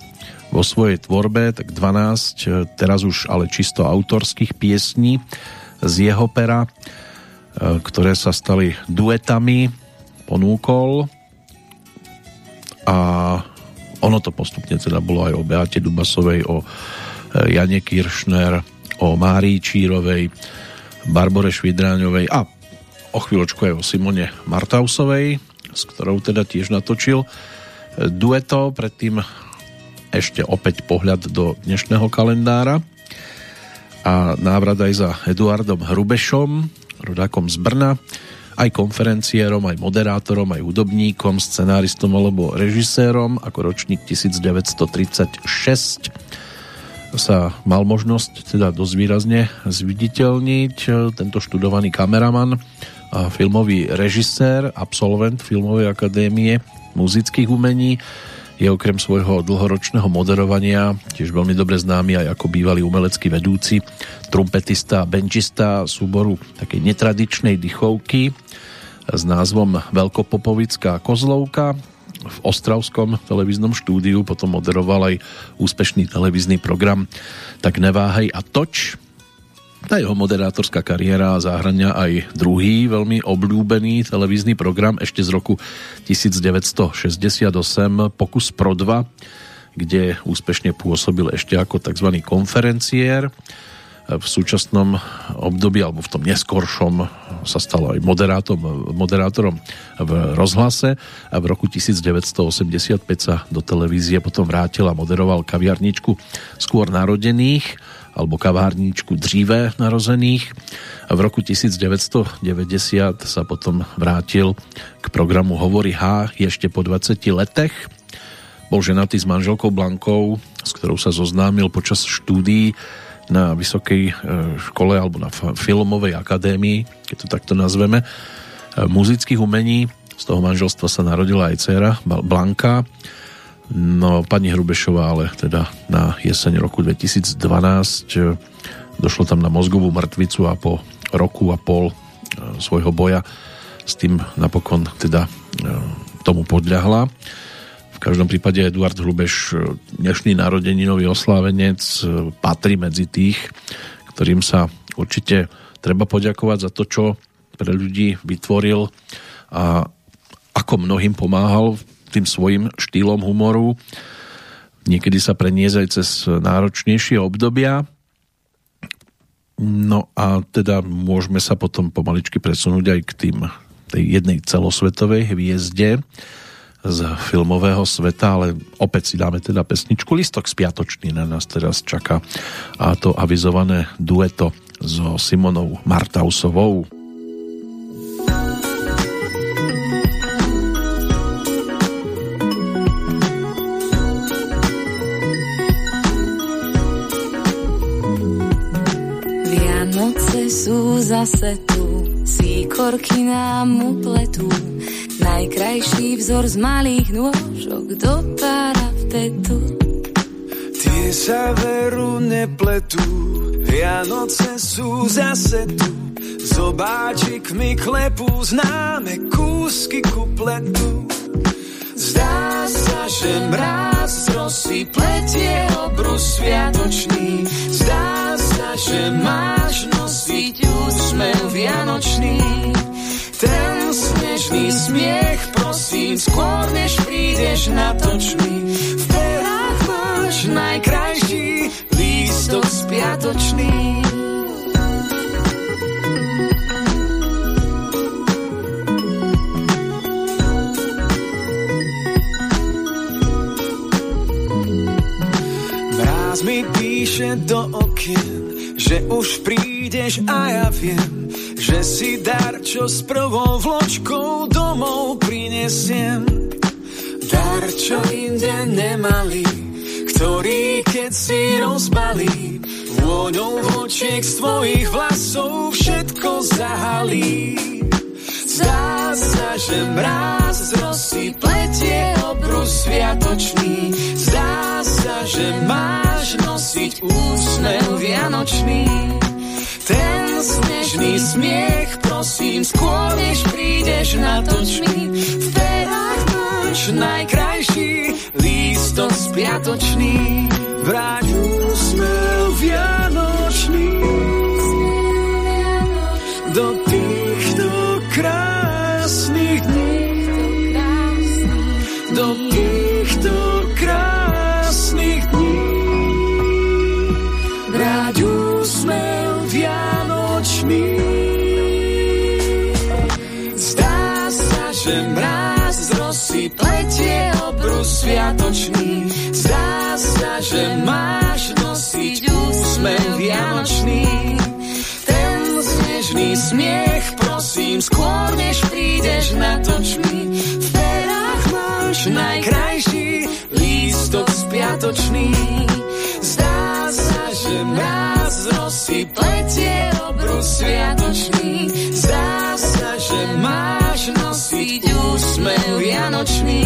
vo svojej tvorbe, tak 12, teraz už ale čisto autorských piesní z jeho pera, ktoré sa stali duetami, ponúkol a ono to postupne teda bolo aj o Beate Dubasovej, o Jane Kiršner, o Márii Čírovej, Barbore Švidráňovej a o chvíľočku aj o Simone Martausovej, s ktorou teda tiež natočil dueto. Predtým ešte opäť pohľad do dnešného kalendára a návrat aj za Eduardom Hrubešom, rodákom z Brna, aj konferenciérom, aj moderátorom, aj hudobníkom, scenáristom alebo režisérom. Ako ročník 1936 sa mal možnosť teda dosť výrazne zviditeľniť. Tento študovaný kameraman a filmový režisér, absolvent Filmovej akadémie muzických umení, je okrem svojho dlhoročného moderovania tiež veľmi dobre známy aj ako bývalý umelecký vedúci, trumpetista a benčista súboru takej netradičnej dychovky s názvom Veľkopopovická kozlovka. V ostravskom televíznom štúdiu potom moderoval aj úspešný televízny program Tak neváhej a toč. Tá jeho moderátorská kariéra zahŕňa aj druhý veľmi obľúbený televízny program ešte z roku 1968 Pokus pro dva, kde úspešne pôsobil ešte ako tzv. Konferenciér. V súčasnom období, alebo v tom neskoršom, sa stal aj moderátorom v rozhlase a v roku 1985 sa do televízie potom vrátil a moderoval kaviarničku skôr narodených alebo kavárničku dříve narozených. A v roku 1990 sa potom vrátil k programu Hovory H ešte po 20 letech. Bol ženatý s manželkou Blankou, s ktorou sa zoznámil počas štúdií na vysokej škole alebo na filmovej akadémii, keď to takto nazveme, muzických umení. Z toho manželstva sa narodila aj dcéra Blanka. No, pani Hrubešová, ale teda na jeseň roku 2012 došlo tam na mozgovú mŕtvicu a po roku a pol svojho boja s tým napokon teda tomu podľahla. V každom prípade Eduard Hrubeš, dnešný narodeninový oslávenec, patrí medzi tých, ktorým sa určite treba poďakovať za to, čo pre ľudí vytvoril a ako mnohým pomáhal tým svojim štýlom humoru, niekedy sa preniesť aj cez náročnejšie obdobia. No a teda môžeme sa potom pomaličky presunúť aj k tej jednej celosvetovej hviezde z filmového sveta, ale opäť si dáme teda pesničku. Listok spiatočný na nás teraz čaká a to avizované dueto so Simonou Martausovou. sú zase tu, síkorky nám upletú, najkrajší vzor z malých nôžok do pára v petu. Tie sa veru nepletú, Vianoce sú zase tu, s obáčikmi klepú, známe kúsky kupletu. Zdá sa, že mráz z rosy pletie obrus vianočný, zdá sa, že máš nosiť úsmev vianočný. Ten snežný smiech prosím, skôr než prídeš na točný, v perách máš najkrajší lístok spiatočný. Mráz mi píše do okien, že už prídeš a ja viem, že si dar, čo s prvou vločkou domov prinesiem. Dar, čo inde nemali, ktorý keď si rozbalí, vôňou očiek z tvojich vlasov všetko zahalí. Zdá sa, že mráz z rosy pletie obrus sviatočný, zdá sa, že máš nosiť úsmev vianočný. Ten snežný smiech prosím, skôr než prídeš na točný, v perách máš najkrajší lístok spiatočný, vráť úsmev vianočný do týchto krásnych dní, do týchto krásnych dní, vráť úsmev vianočný. Zdá sa, že mráz z rosy pletie obrus vianočný, zdá sa, že máš nosiť úsmev vianočný. Ten snežný smiech prosím, skôr než prídeš na točný, v perách máš najkrajší lístok spiatočný. Zdá sa, že mráz z rosy pletie obrus sviatočný, zdá sa, že máš nosiť úsmev vianočný.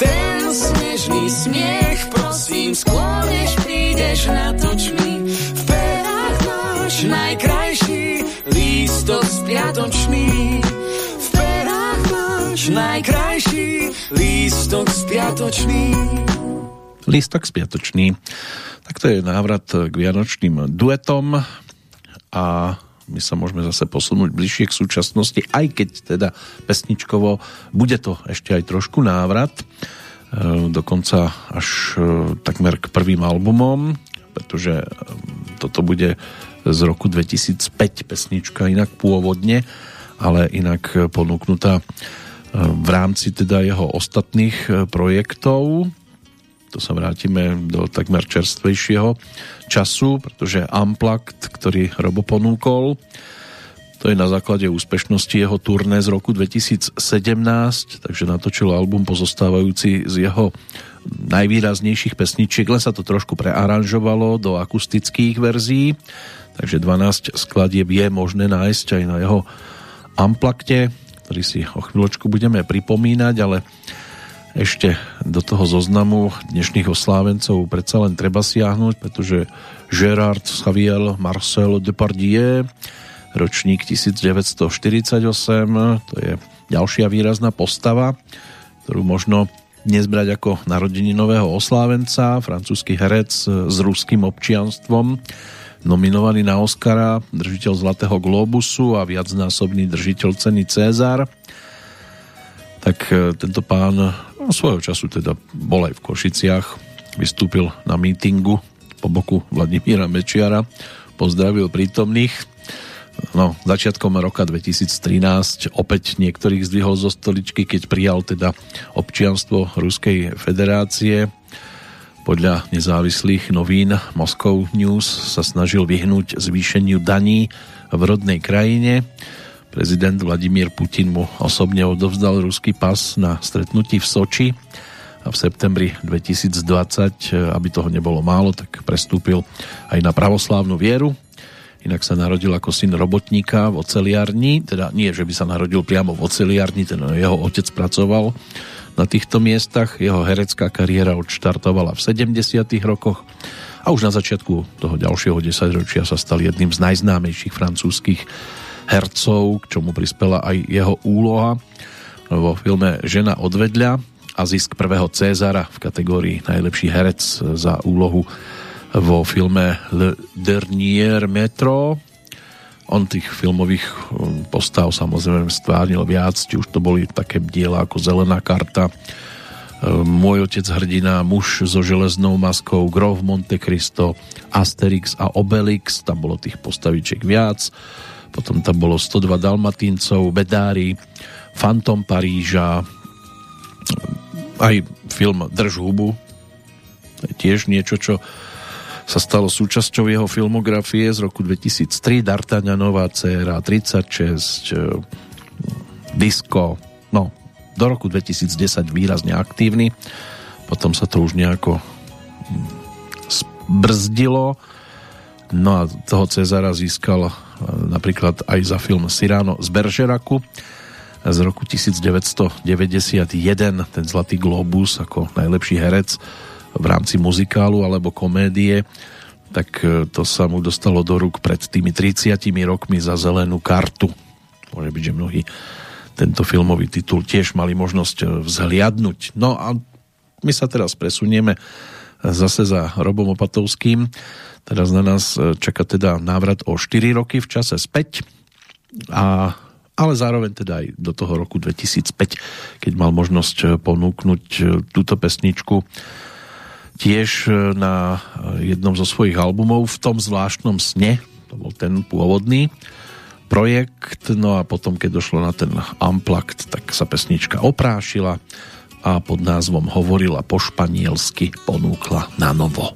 Ten snežný smiech prosím, skôr než prídeš na točný, v perách máš najkrajší lístok spiatočný, v perách máš najkrajší lístok spiatočný. Lístok spiatočný. Tak to je návrat k vianočným duetom a my sa môžeme zase posunúť bližšie k súčasnosti, aj keď teda pesničkovo bude to ešte aj trošku návrat, dokonca až takmer k prvým albumom, pretože toto bude z roku 2005 pesnička, inak pôvodne, ale inak ponúknutá v rámci teda jeho ostatných projektov. To sa vrátime do takmer čerstvejšieho času, pretože Unplugged, ktorý Robo ponúkol, to je na základe úspešnosti jeho turné z roku 2017, takže natočil album pozostávajúci z jeho najvýraznejších pesničiek, len sa to trošku prearanžovalo do akustických verzií, takže 12 skladieb je možné nájsť aj na jeho Unpluggede, ktorý si o chvíľočku budeme pripomínať, ale ešte do toho zoznamu dnešných oslávencov predsa len treba siahnuť, pretože Gérard Xavier Marcel Depardieu, ročník 1948, to je ďalšia výrazná postava, ktorú možno dnes brať ako narodeninového oslávenca, francúzsky herec s ruským občianstvom, nominovaný na Oscara, držiteľ Zlatého globusu a viacnásobný držiteľ ceny César. Tak tento pán svojho času teda bol aj v Košiciach, vystúpil na mítingu po boku Vladimíra Mečiara, pozdravil prítomných. No, začiatkom roka 2013 opäť niektorých zdvihol zo stoličky, keď prijal teda občianstvo Ruskej federácie. Podľa nezávislých novín Moscow News sa snažil vyhnúť zvýšeniu daní v rodnej krajine. Prezident Vladimír Putin mu osobne odovzdal ruský pas na stretnutí v Soči a v septembri 2020, aby toho nebolo málo, tak prestúpil aj na pravoslávnu vieru. Inak sa narodil ako syn robotníka v oceliarni, teda nie, že by sa narodil priamo v oceliarni, ten jeho otec pracoval na týchto miestach. Jeho herecká kariéra odštartovala v 70. rokoch a už na začiatku toho ďalšieho 10-ročia sa stal jedným z najznámejších francúzskych hercov, k čomu prispela aj jeho úloha vo filme Žena odvedľa a zisk prvého Cézara v kategórii najlepší herec za úlohu vo filme Le Dernier Metro. On tých filmových postav samozrejme stvárnil viac, či už to boli také diela ako Zelená karta, Môj otec hrdina, Muž so železnou maskou, Grof Monte Cristo, Asterix a Obelix, tam bolo tých postavičiek viac. Potom tam bolo 102 dalmatíncov, Bedári, Fantom Paríža, aj film Drž hubu, tiež niečo, čo sa stalo súčasťou jeho filmografie z roku 2003, D'Artagnanová dcéra, 36, Disco, no, do roku 2010 výrazne aktívny, potom sa to už nejako zbrzdilo, no a toho Cezara získal napríklad aj za film Cyrano z Bergeracu z roku 1991, ten Zlatý globus ako najlepší herec v rámci muzikálu alebo komédie, tak to sa mu dostalo do rúk pred tými 30 rokmi za Zelenú kartu. Môže byť, že mnohí tento filmový titul tiež mali možnosť vzhliadnuť. No a my sa teraz presunieme zase za Robom Opatovským. Teraz na nás čaká teda návrat o 4 roky v čase späť, ale zároveň teda aj do toho roku 2005, keď mal možnosť ponúknuť túto pesničku tiež na jednom zo svojich albumov V tom zvláštnom sne, to bol ten pôvodný projekt, no a potom, keď došlo na ten Unplugged, tak sa pesnička oprášila a pod názvom Hovorila po španielsky ponúkla na novo.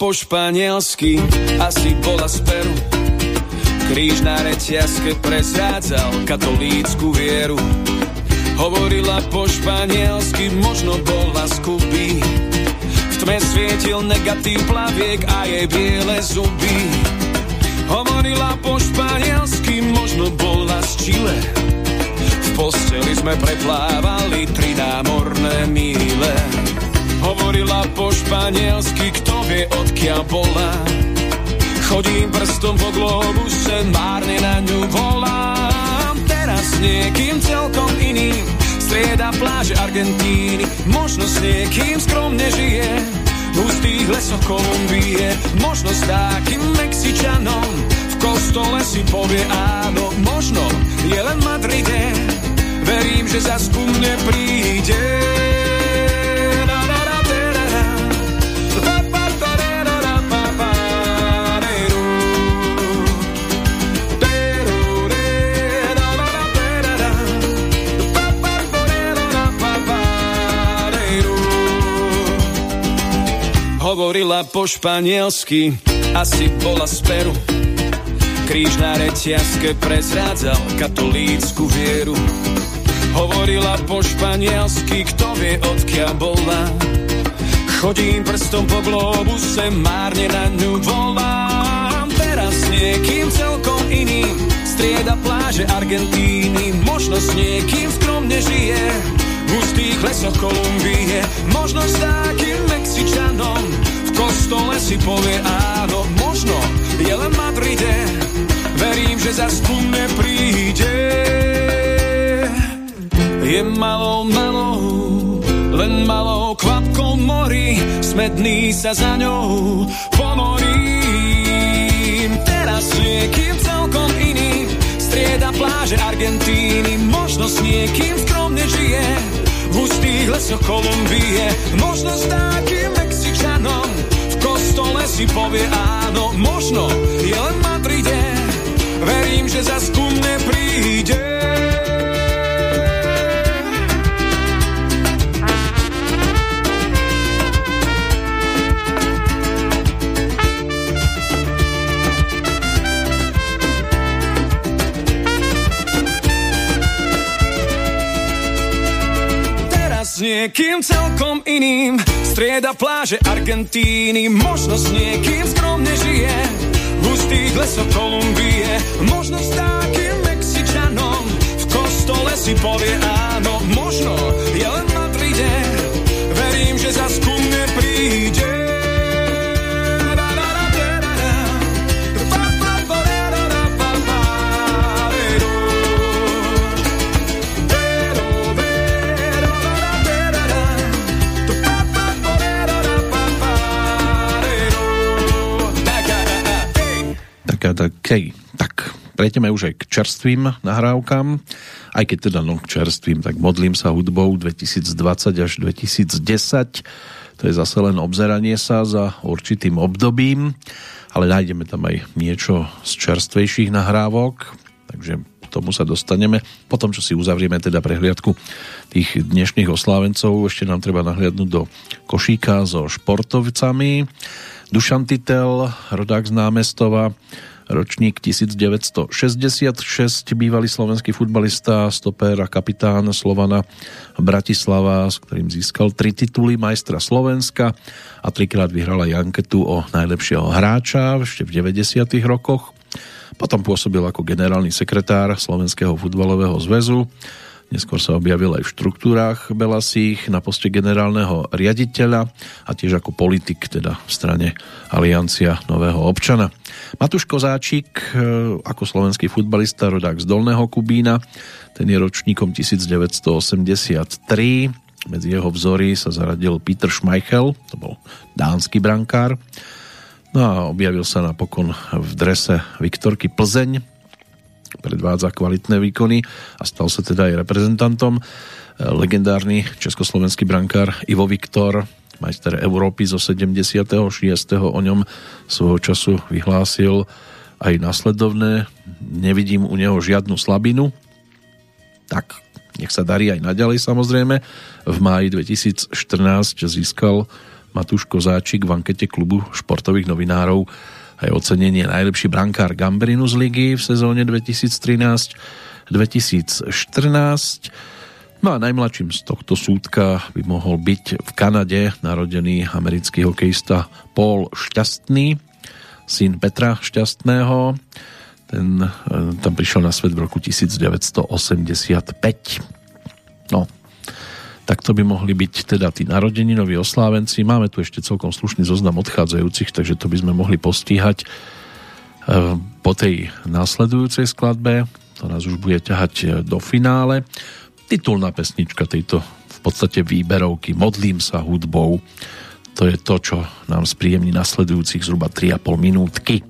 Po španielsky, asi bola z Peru. Kríž na reťazke presádzal katolícku vieru. Hovorila po španielsky, možno bola z Kuby. V tme svietil negatív plaviek a jej biele zuby. Hovorila po španielsky, možno bola z Chile. V posteli sme preplávali tri námorné míle. Hovorila po španielsky, kto vie odkiaľ bola. Chodím prstom po globuse, márne na ňu volám. Teraz s niekým celkom iným strieda pláže Argentíny. Možno s niekým skromne žije v hustých lesoch Kolumbie. Možno s takým Mexičanom v kostole si povie áno. Možno je len v Madride, verím, že zas ku mne príde. Hovorila po španielsky, asi bola z Peru. Kríž na reťazke prezrádzal katolícku vieru. Hovorila po španielsky, kto vie odkiaľ bola. Chodím prstom po globuse, márne na ňu volám. Teraz s niekým celkom iným strieda pláže Argentíny. Možno s niekým skromne žije v hustých lesoch Kolumbie. Možno s takým Mexičanom v kostole si povie áno. Možno je len v Madride, verím, že zas ku mne príde. Je malou, malou, len malou kvapkou mojou horí, smedný sa za ňou ponorím. Teraz s niekým celkom iným strieda pláže Argentíny, možno s niekým skromne žije v hustých lesoch Kolumbie, možno s takým Mexičanom v kostole si povie áno, možno je len v Madride, verím, že zas ku mne príde. S niekým celkom iným strieda pláže Argentíny, možno s niekým skromne žije v hustých lesoch Kolumbie, možno s takým Mexičanom v kostole si povie áno, možno je len v Madride, verím, že zas ku mne príde. Okay. Tak, prejdeme už aj k čerstvým nahrávkam, aj keď teda k čerstvým, tak modlím sa hudbou 2020 až 2010, to je zase len obzeranie sa za určitým obdobím, ale nájdeme tam aj niečo z čerstvejších nahrávok, takže k tomu sa dostaneme, potom čo si uzavrieme teda prehliadku tých dnešných oslávencov, ešte nám treba nahliadnúť do košíka so športovcami. Dušan Titel, rodák z Námestova, ročník 1966, bývalý slovenský futbalista, stopér a kapitán Slovana Bratislava, s ktorým získal 3 tituly majstra Slovenska a 3-krát vyhral aj anketu o najlepšieho hráča ešte v 90. rokoch. Potom pôsobil ako generálny sekretár Slovenského futbalového zväzu. Neskôr sa objavil aj v štruktúrách Belasích na poste generálneho riaditeľa a tiež ako politik, teda v strane Aliancia Nového občana. Matúš Kozáčik, ako slovenský futbalista, rodák z Dolného Kubína, ten je ročníkom 1983. Medzi jeho vzory sa zaradil Peter Schmeichel, to bol dánsky brankár. No a objavil sa napokon v drese Viktorky Plzeň, predvádza kvalitné výkony a stal sa teda aj reprezentantom. Legendárny československý brankár Ivo Viktor, majster Európy zo 76. o ňom svojho času vyhlásil aj nasledovné: nevidím u neho žiadnu slabinu. Tak, nech sa darí aj naďalej samozrejme. V máji 2014 získal Matúš Kozáčik v ankete klubu športových novinárov aj ocenenie najlepší brankár Gambrinu z ligy v sezóne 2013-2014. No a najmladším z tohto súdka by mohol byť v Kanade narodený americký hokejista Paul Šťastný, syn Petra Šťastného. Ten tam prišiel na svet v roku 1985. No, tak to by mohli byť teda tí narodeninoví oslávenci. Máme tu ešte celkom slušný zoznam odchádzajúcich, takže to by sme mohli postíhať po tej následujúcej skladbe. To nás už bude ťahať do finále. Titulná pesnička tejto v podstate výberovky Modlím sa hudbou. To je to, čo nám spríjemní nasledujúcich zhruba 3,5 minútky.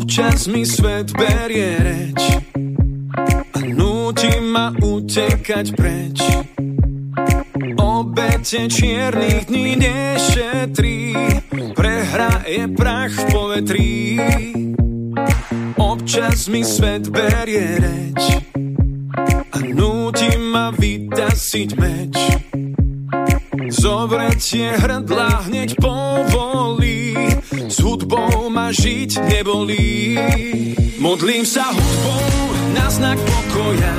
Občas mi svet berie reč a núti ma utekať preč. Obete čiernych dní nešetrí, prehra je prach v povetrí. Občas mi svet berie reč a núti ma vytasiť meč. Zovretie hrdla hneď povolí, s hudbou ma žiť nebolí. Modlím sa hudbou na znak pokoja,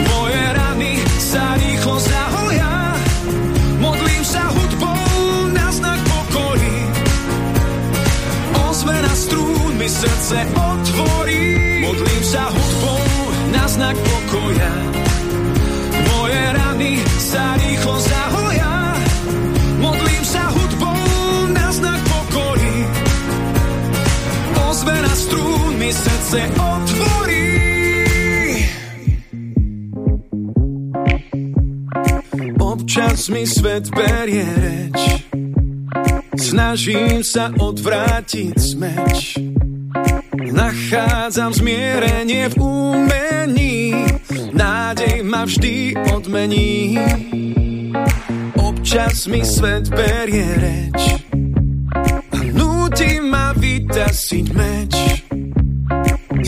moje rany sa rýchlo zahoja. Modlím sa hudbou na znak pokoji, ozvena strún mi srdce otvorí. Modlím sa hudbou na znak pokoja, moje rany sa rýchlo zahoja. Modlím sa hudbou na znak pokory, ozvena strún mi srdce otvorí. mi svet berie reč, snažím sa odvrátiť smeč. Nachádzam zmierenie v umení, nádej ma vždy odmení. Občas mi svet berie reč a núti ma vytasiť meč.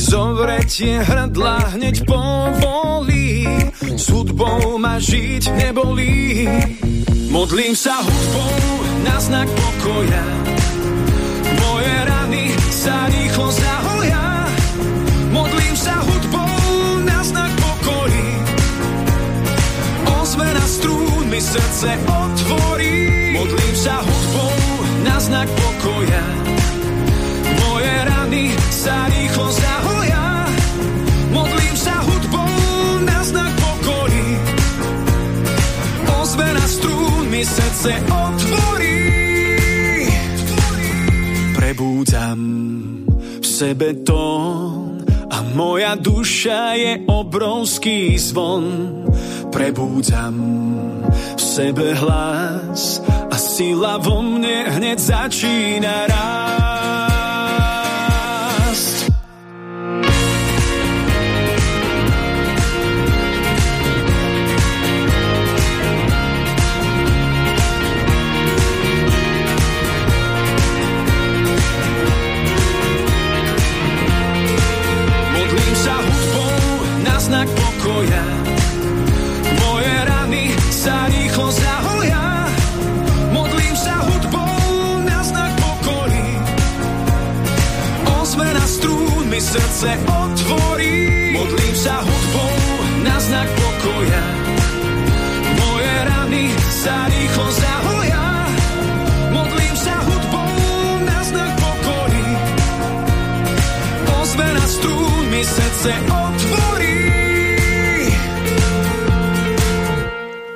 Zovretie hrdla hneď povolí, s hudbou ma žiť nebolí. Modlím sa hudbou na znak pokoja, moje rany sa rýchlo zahoja. Modlím sa hudbou na znak pokoji, ozvena strún mi srdce otvorí. Modlím sa hudbou na znak pokoja, moje rany sa rýchlo zahoja. Modlím sa hudbou na znak pokoji, ozvena strún mi srdce otvorí. Prebúdzam v sebe tón a moja duša je obrovský zvon. Prebúdzam v sebe hlas a sila vo mne hneď začína rásť. Znak pokoja, moje rany sa rýchlo zahoja. Modlím sa hudbou na znak pokoji, ozvena strún mi srdce otvorí. Modlím sa hudbou na znak pokoja, moje rany sa rýchlo zahoja. Modlím sa hudbou na znak pokoji, ozvena strún mi srdce otvorí.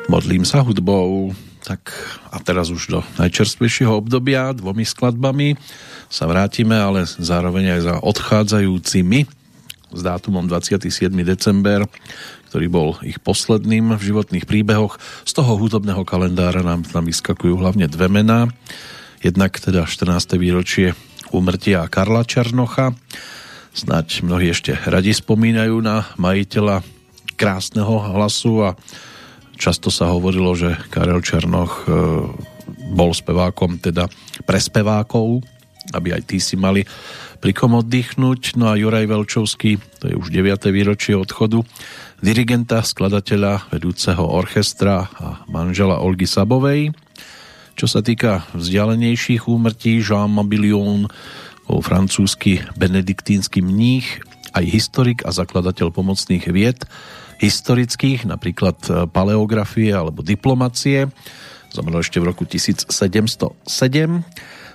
Modlím sa hudbou. Tak a teraz už do najčerstvejšieho obdobia dvomi skladbami sa vrátime, ale zároveň aj za odchádzajúcimi s dátumom 27. december, ktorý bol ich posledným v životných príbehoch. Z toho hudobného kalendára nám tam vyskakujú hlavne dve mená. Jednak teda 14. výročie úmrtia Karla Černocha. Snáď mnohí ešte radi spomínajú na majiteľa krásneho hlasu a často sa hovorilo, že Karel Černoch bol spevákom, teda pre spevákov, aby aj tí si mali prikom oddychnúť. No a Juraj Velčovský, to je už 9. výročie odchodu dirigenta, skladateľa, vedúceho orchestra a manžela Olgy Sabovej. Čo sa týka vzdialenejších úmrtí, Jean Mabillon, francúzsky benediktínsky mních, aj historik a zakladateľ pomocných vied historických, napríklad paleografie alebo diplomacie. Zomrel ešte v roku 1707.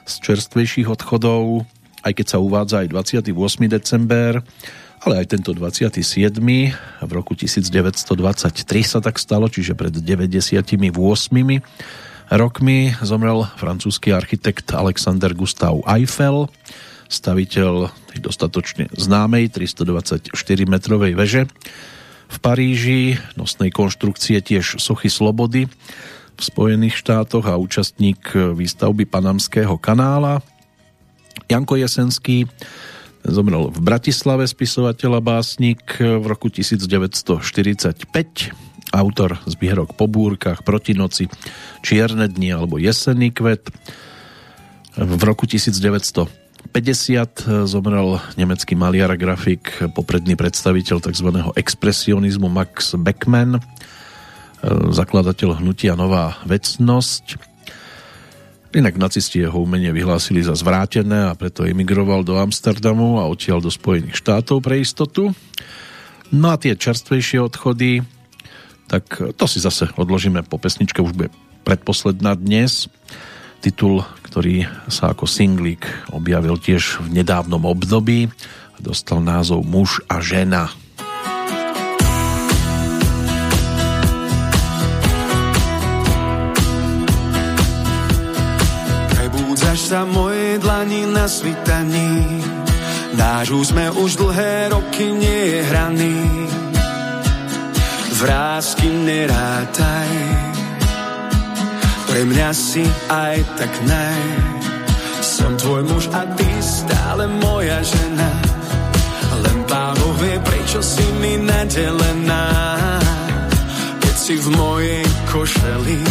Z čerstvejších odchodov, aj keď sa uvádza aj 28. december, ale aj tento 27. v roku 1923 sa tak stalo, čiže pred 98 rokmi zomrel francúzsky architekt Alexander Gustav Eiffel, staviteľ dostatočne známej 324-metrovej veže v Paríži, nosnej konštrukcie tiež sochy Slobody v Spojených štátoch a účastník výstavby Panamského kanála. Janko Jesenský zomrel v Bratislave, spisovateľ a básnik, v roku 1945, autor zbierok Po búrkach, Proti noci, Čierne dni alebo Jesenný kvet. V roku 1950 zomrel nemecký maliar a grafik, popredný predstaviteľ tzv. Expresionizmu Max Beckmann, zakladateľ hnutia Nová vecnosť. Inak nacisti jeho umenie vyhlásili za zvrátené a preto emigroval do Amsterdamu a odtiaľ do Spojených štátov pre istotu. No a tie čerstvejšie odchody, tak to si zase odložíme po pesničke, už bude predposledná dnes. Titul, ktorý sa ako singlík objavil tiež v nedávnom období a dostal názov Muž a žena. Prebúdzaš sa mojej dlani na svitaní, náš úsmev už dlhé roky nie je hraný. Vrásky nerátaj, Pre mňa si aj tak naj. Som tvoj muž a ty stále moja žena. Len Pánu vie, prečo si mi nadelená. Keď si v mojej košeli,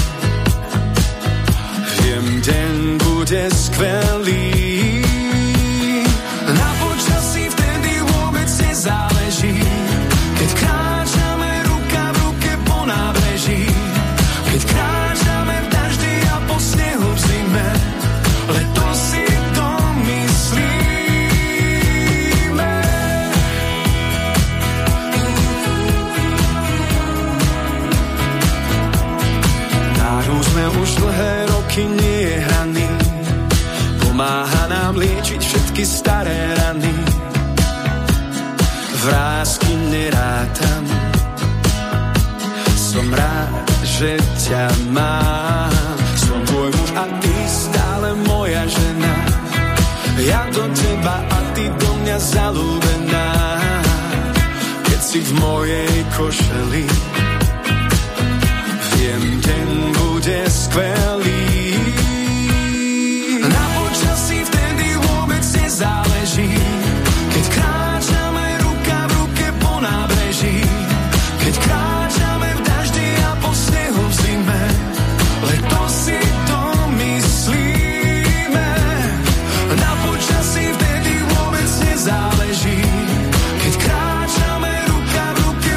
viem, deň bude skvelý. Na počasí vtedy vôbec nezáleží, keď kráčame ruka v ruke po nábreží. Keď kráčame v daždi a po snehu v zime, leto si to myslíme. Náru sme už dlhé roky nehraní, pomáha nám liečiť všetky staré rany. Vrásky nerátam, som rád, že ťa mám. Som tvoj muž a ty stále moja žena. Ja do teba a ty do mňa zalúbená. Keď si v mojej košeli, viem, deň bude skvelý. Na počasí vtedy vôbec nezáleží, keď kráčame ruka v ruke po nábreží. Keď kráčame v daždi a po snehu v zime, leto si to myslíme. Na počasí vtedy vôbec nezáleží, keď kráčame ruka v ruke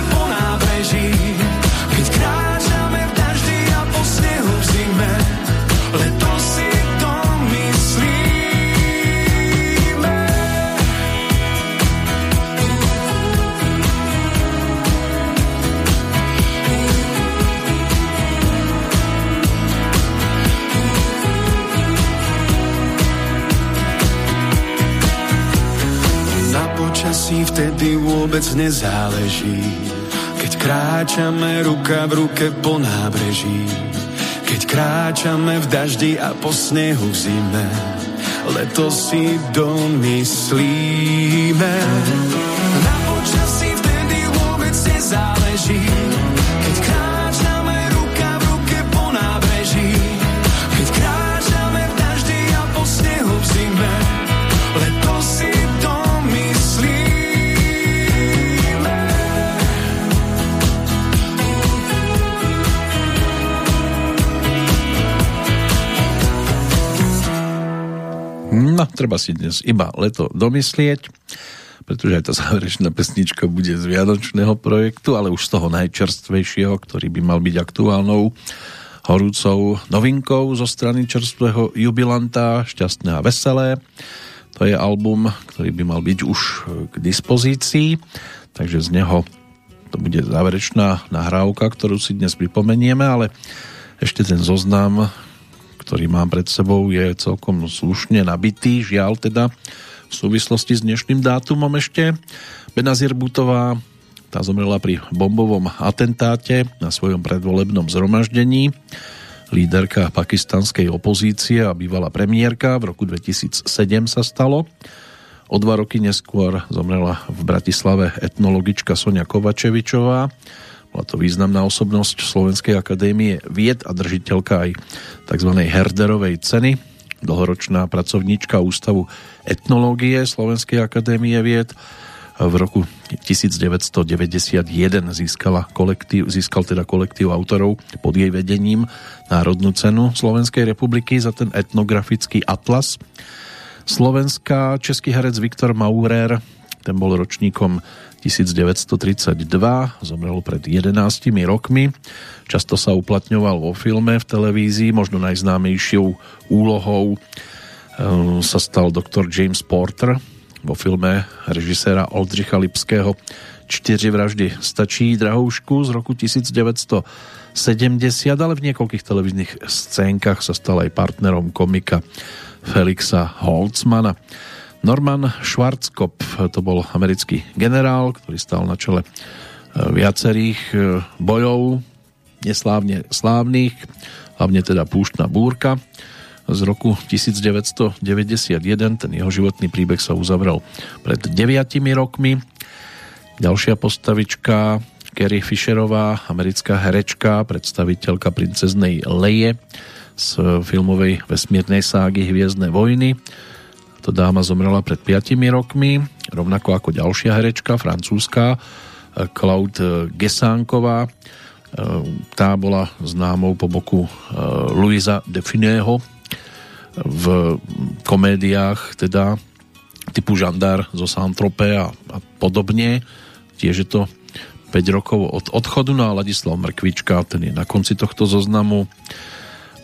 po nábreží. Keď kráčame v daždi a po snehu v zime, leto si to myslíme. Na počasí vtedy vôbec nezáleží, keď kráčame ruka v ruke po nábreží. Keď kráčame v daždi a po snehu v zime, leto si domyslíme. Na počasí vtedy vôbec nezáleží, keď kráčame ruka v ruke po nábreží. Keď kráčame v daždi a po snehu v zime, leto si No, treba si dnes iba leto domyslieť, pretože aj tá záverečná pesnička bude z vianočného projektu, ale už z toho najčerstvejšieho, ktorý by mal byť aktuálnou horúcou novinkou zo strany čerstvého jubilanta Šťastné a veselé. To je album, ktorý by mal byť už k dispozícii, takže z neho to bude záverečná nahrávka, ktorú si dnes pripomenieme, ale ešte ten zoznam, ktorý mám pred sebou, je celkom slušne nabitý, žiaľ teda v súvislosti s dnešným dátumom ešte. Benazir Butová, tá zomrela pri bombovom atentáte na svojom predvolebnom zhromaždení, líderka pakistanskej opozície a bývalá premiérka, v roku 2007 sa stalo. O 2 roky neskôr zomrela v Bratislave etnologička Soňa Kovačevičová. Bola to významná osobnosť Slovenskej akadémie vied a držiteľka aj tzv. Herderovej ceny, dlhoročná pracovníčka Ústavu etnológie Slovenskej akadémie vied. V roku 1991 získal teda kolektív autorov pod jej vedením Národnú cenu Slovenskej republiky za ten etnografický atlas Slovenska. Český herec Viktor Maurer, ten bol ročníkom 1932, zomrel pred 11 rokmi. Často sa uplatňoval vo filme, v televízii, možno najznámejšou úlohou sa stal doktor James Porter vo filme režiséra Oldřicha Lipského 4 vraždy stačí Drahoušku z roku 1970, ale v niekoľkých televíznych scénkach sa stal aj partnerom komika Felixa Holtzmana. Norman Schwarzkopf, to bol americký generál, ktorý stál na čele viacerých bojov, neslávne slávnych, hlavne teda Púštna búrka z roku 1991. Ten jeho životný príbeh sa uzavrel pred 9 rokmi. Ďalšia postavička, Carrie Fisherová, americká herečka, predstaviteľka princeznej Leje, z filmovej vesmírnej ságy Hviezdne vojny. Táto dáma zomrela pred 5 rokmi, rovnako ako ďalšia herečka, francúzska, Claude Gessanková. Tá bola známou po boku Louisa de Funèho v komédiách teda typu Žandár zo Saint-Tropez a podobne. Tiež je to 5 rokov od odchodu, na Ladislav Mrkvička, ten je na konci tohto zoznamu.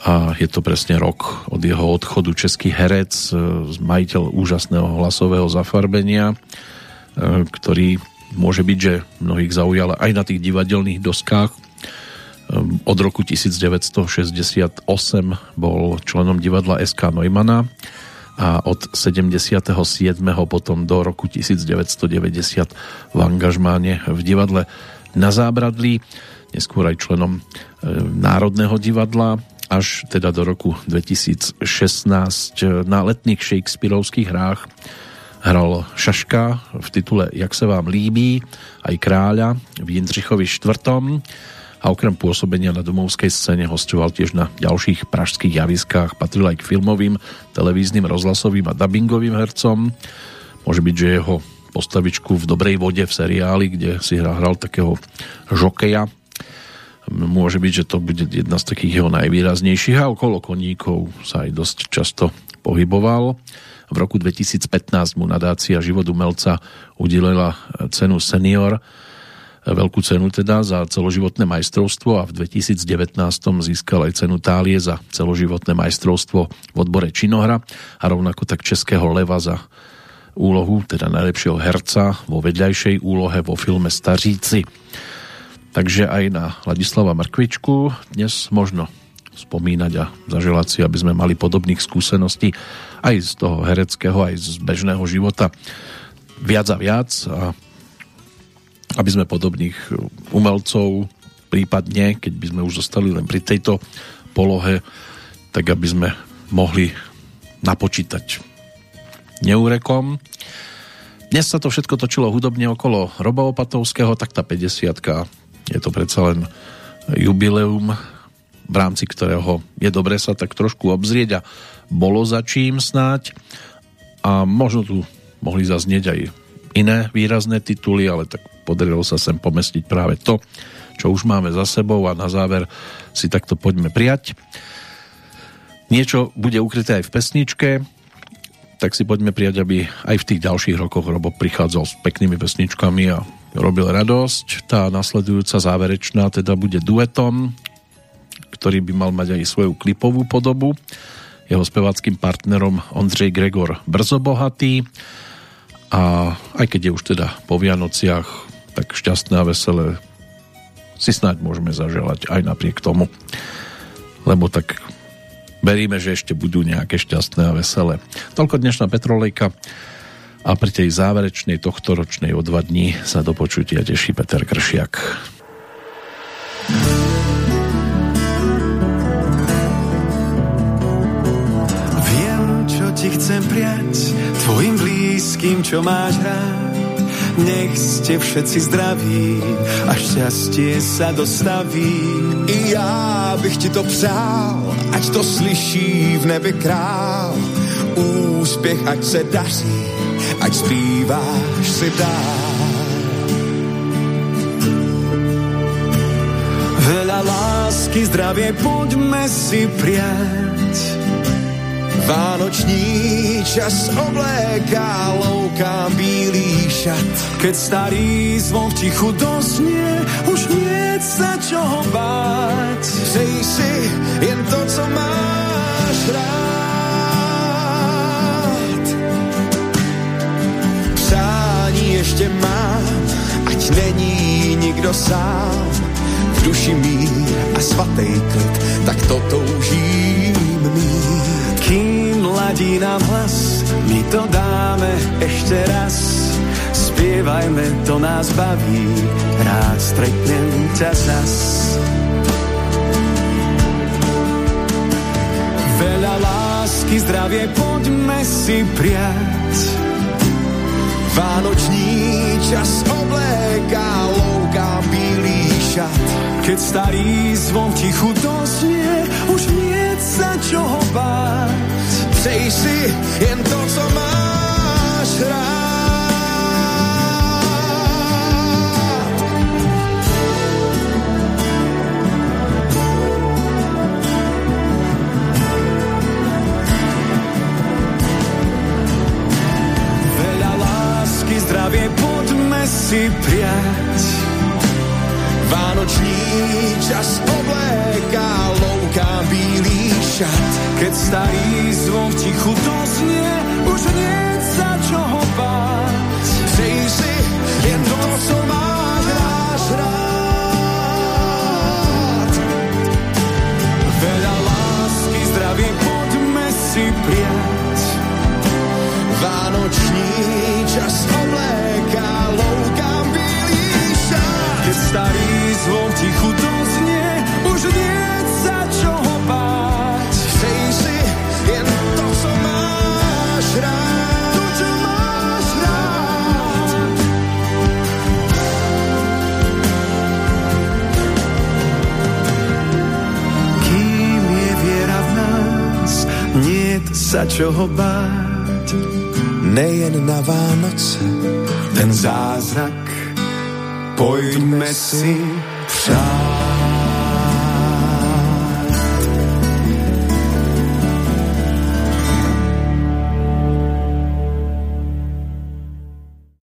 A je to presne rok od jeho odchodu, český herec, majiteľ úžasného hlasového zafarbenia, ktorý môže byť, že mnohých zaujal aj na tých divadelných doskách. Od roku 1968 bol členom divadla SK Neumana a od 77. potom do roku 1990 v angažmáne v divadle Na Zábradlí, neskôr aj členom Národného divadla, až teda do roku 2016 na letných Shakespearovských hrách hral Šaška v titule Jak se vám líbí, aj kráľa v Jindřichovi IV. A okrem pôsobenia na domovskej scéne hosťoval tiež na ďalších pražských javiskách, patril aj k filmovým, televíznym, rozhlasovým a dabingovým hercom. Môže byť, že jeho postavičku v Dobrej vode v seriáli, kde si hral takého žokeja, môže byť, že to bude jedna z takých jeho najvýraznejších, a okolo koníkov sa aj dosť často pohyboval. V roku 2015 mu nadácia Život umelca udelila cenu Senior, veľkú cenu teda, za celoživotné majstrovstvo, a v 2019 získal aj cenu Tálie za celoživotné majstrovstvo v odbore činohra a rovnako tak Českého leva za úlohu, teda najlepšieho herca vo vedľajšej úlohe vo filme Staříci. Takže aj na Ladislava Mrkvičku dnes možno spomínať a zaželať si, aby sme mali podobných skúseností aj z toho hereckého, aj z bežného života viac a viac, a aby sme podobných umelcov, prípadne keď by sme už zostali len pri tejto polohe, tak aby sme mohli napočítať neúrekom. Dnes sa to všetko točilo hudobne okolo Roba Opatovského, tak tá 50-ka, je to predsa len jubileum, v rámci ktorého je dobre sa tak trošku obzrieť, a bolo za čím snáď. A možno tu mohli zaznieť aj iné výrazné tituly, ale tak podarilo sa sem pomestiť práve to, čo už máme za sebou, a na záver si takto poďme prijať. Niečo bude ukryté aj v pesničke, tak si poďme prijať, aby aj v tých ďalších rokoch Robo prichádzal s peknými pesničkami a robil radosť. Tá nasledujúca záverečná teda bude duetom, ktorý by mal mať aj svoju klipovú podobu. Jeho speváckým partnerom Ondřej Gregor Brzobohatý, a aj keď je už teda po Vianociach, tak šťastné a veselé si snáď môžeme zaželať aj napriek tomu, lebo tak veríme, že ešte budú nejaké šťastné a veselé. Toľko dnešná Petrolejka, a pri tej záverečnej tohtoročnej o 2 dní sa do počutia teší Peter Kršiak. Viem, čo ti chcem priať, tvojim blízkym, čo máš rád. Nech ste všetci zdraví a šťastie sa dostaví. I já bych ti to přál, ať to slyší v nebi král. Úspěch ať se daří, ať zpíváš si dál. Veľa lásky, zdravie, poďme si prijať. Vánoční čas obléká louka bílých šat. Keď starý zvon v tichu doznie, už nie sa čoho báť. Přej si jen to, co máš rád. Přání ještě mám, ať není nikdo sám. V duši mír a svatý klid, tak to toužím mít. Kým ladí nám hlas, my to dáme ešte raz. Spievajme, to nás baví, rád stretnem ťa zas. Veľa lásky, zdravie, poďme si prijať. Vánoční čas obléká louka bílý šat. Keď starý zvon v tichu doznie, už nie sa jen to, co máš rád. Veľa lásky, zdravie, poďme si priať. Vánoční čas obléká louka bílý šat. Keď starý zvon v tichu doznie, už nie za čoho báť. Přej si jen to, co máš rád. Veľa lásky, zdravie, poďme si priať. Vánoční čas obléká louka bílý šat. Keď starý zvon v tichu doznie, už nie za čoho báť. Niet sa čoho báť, nejen na Vánoce, ten zázrak pojďme si přát.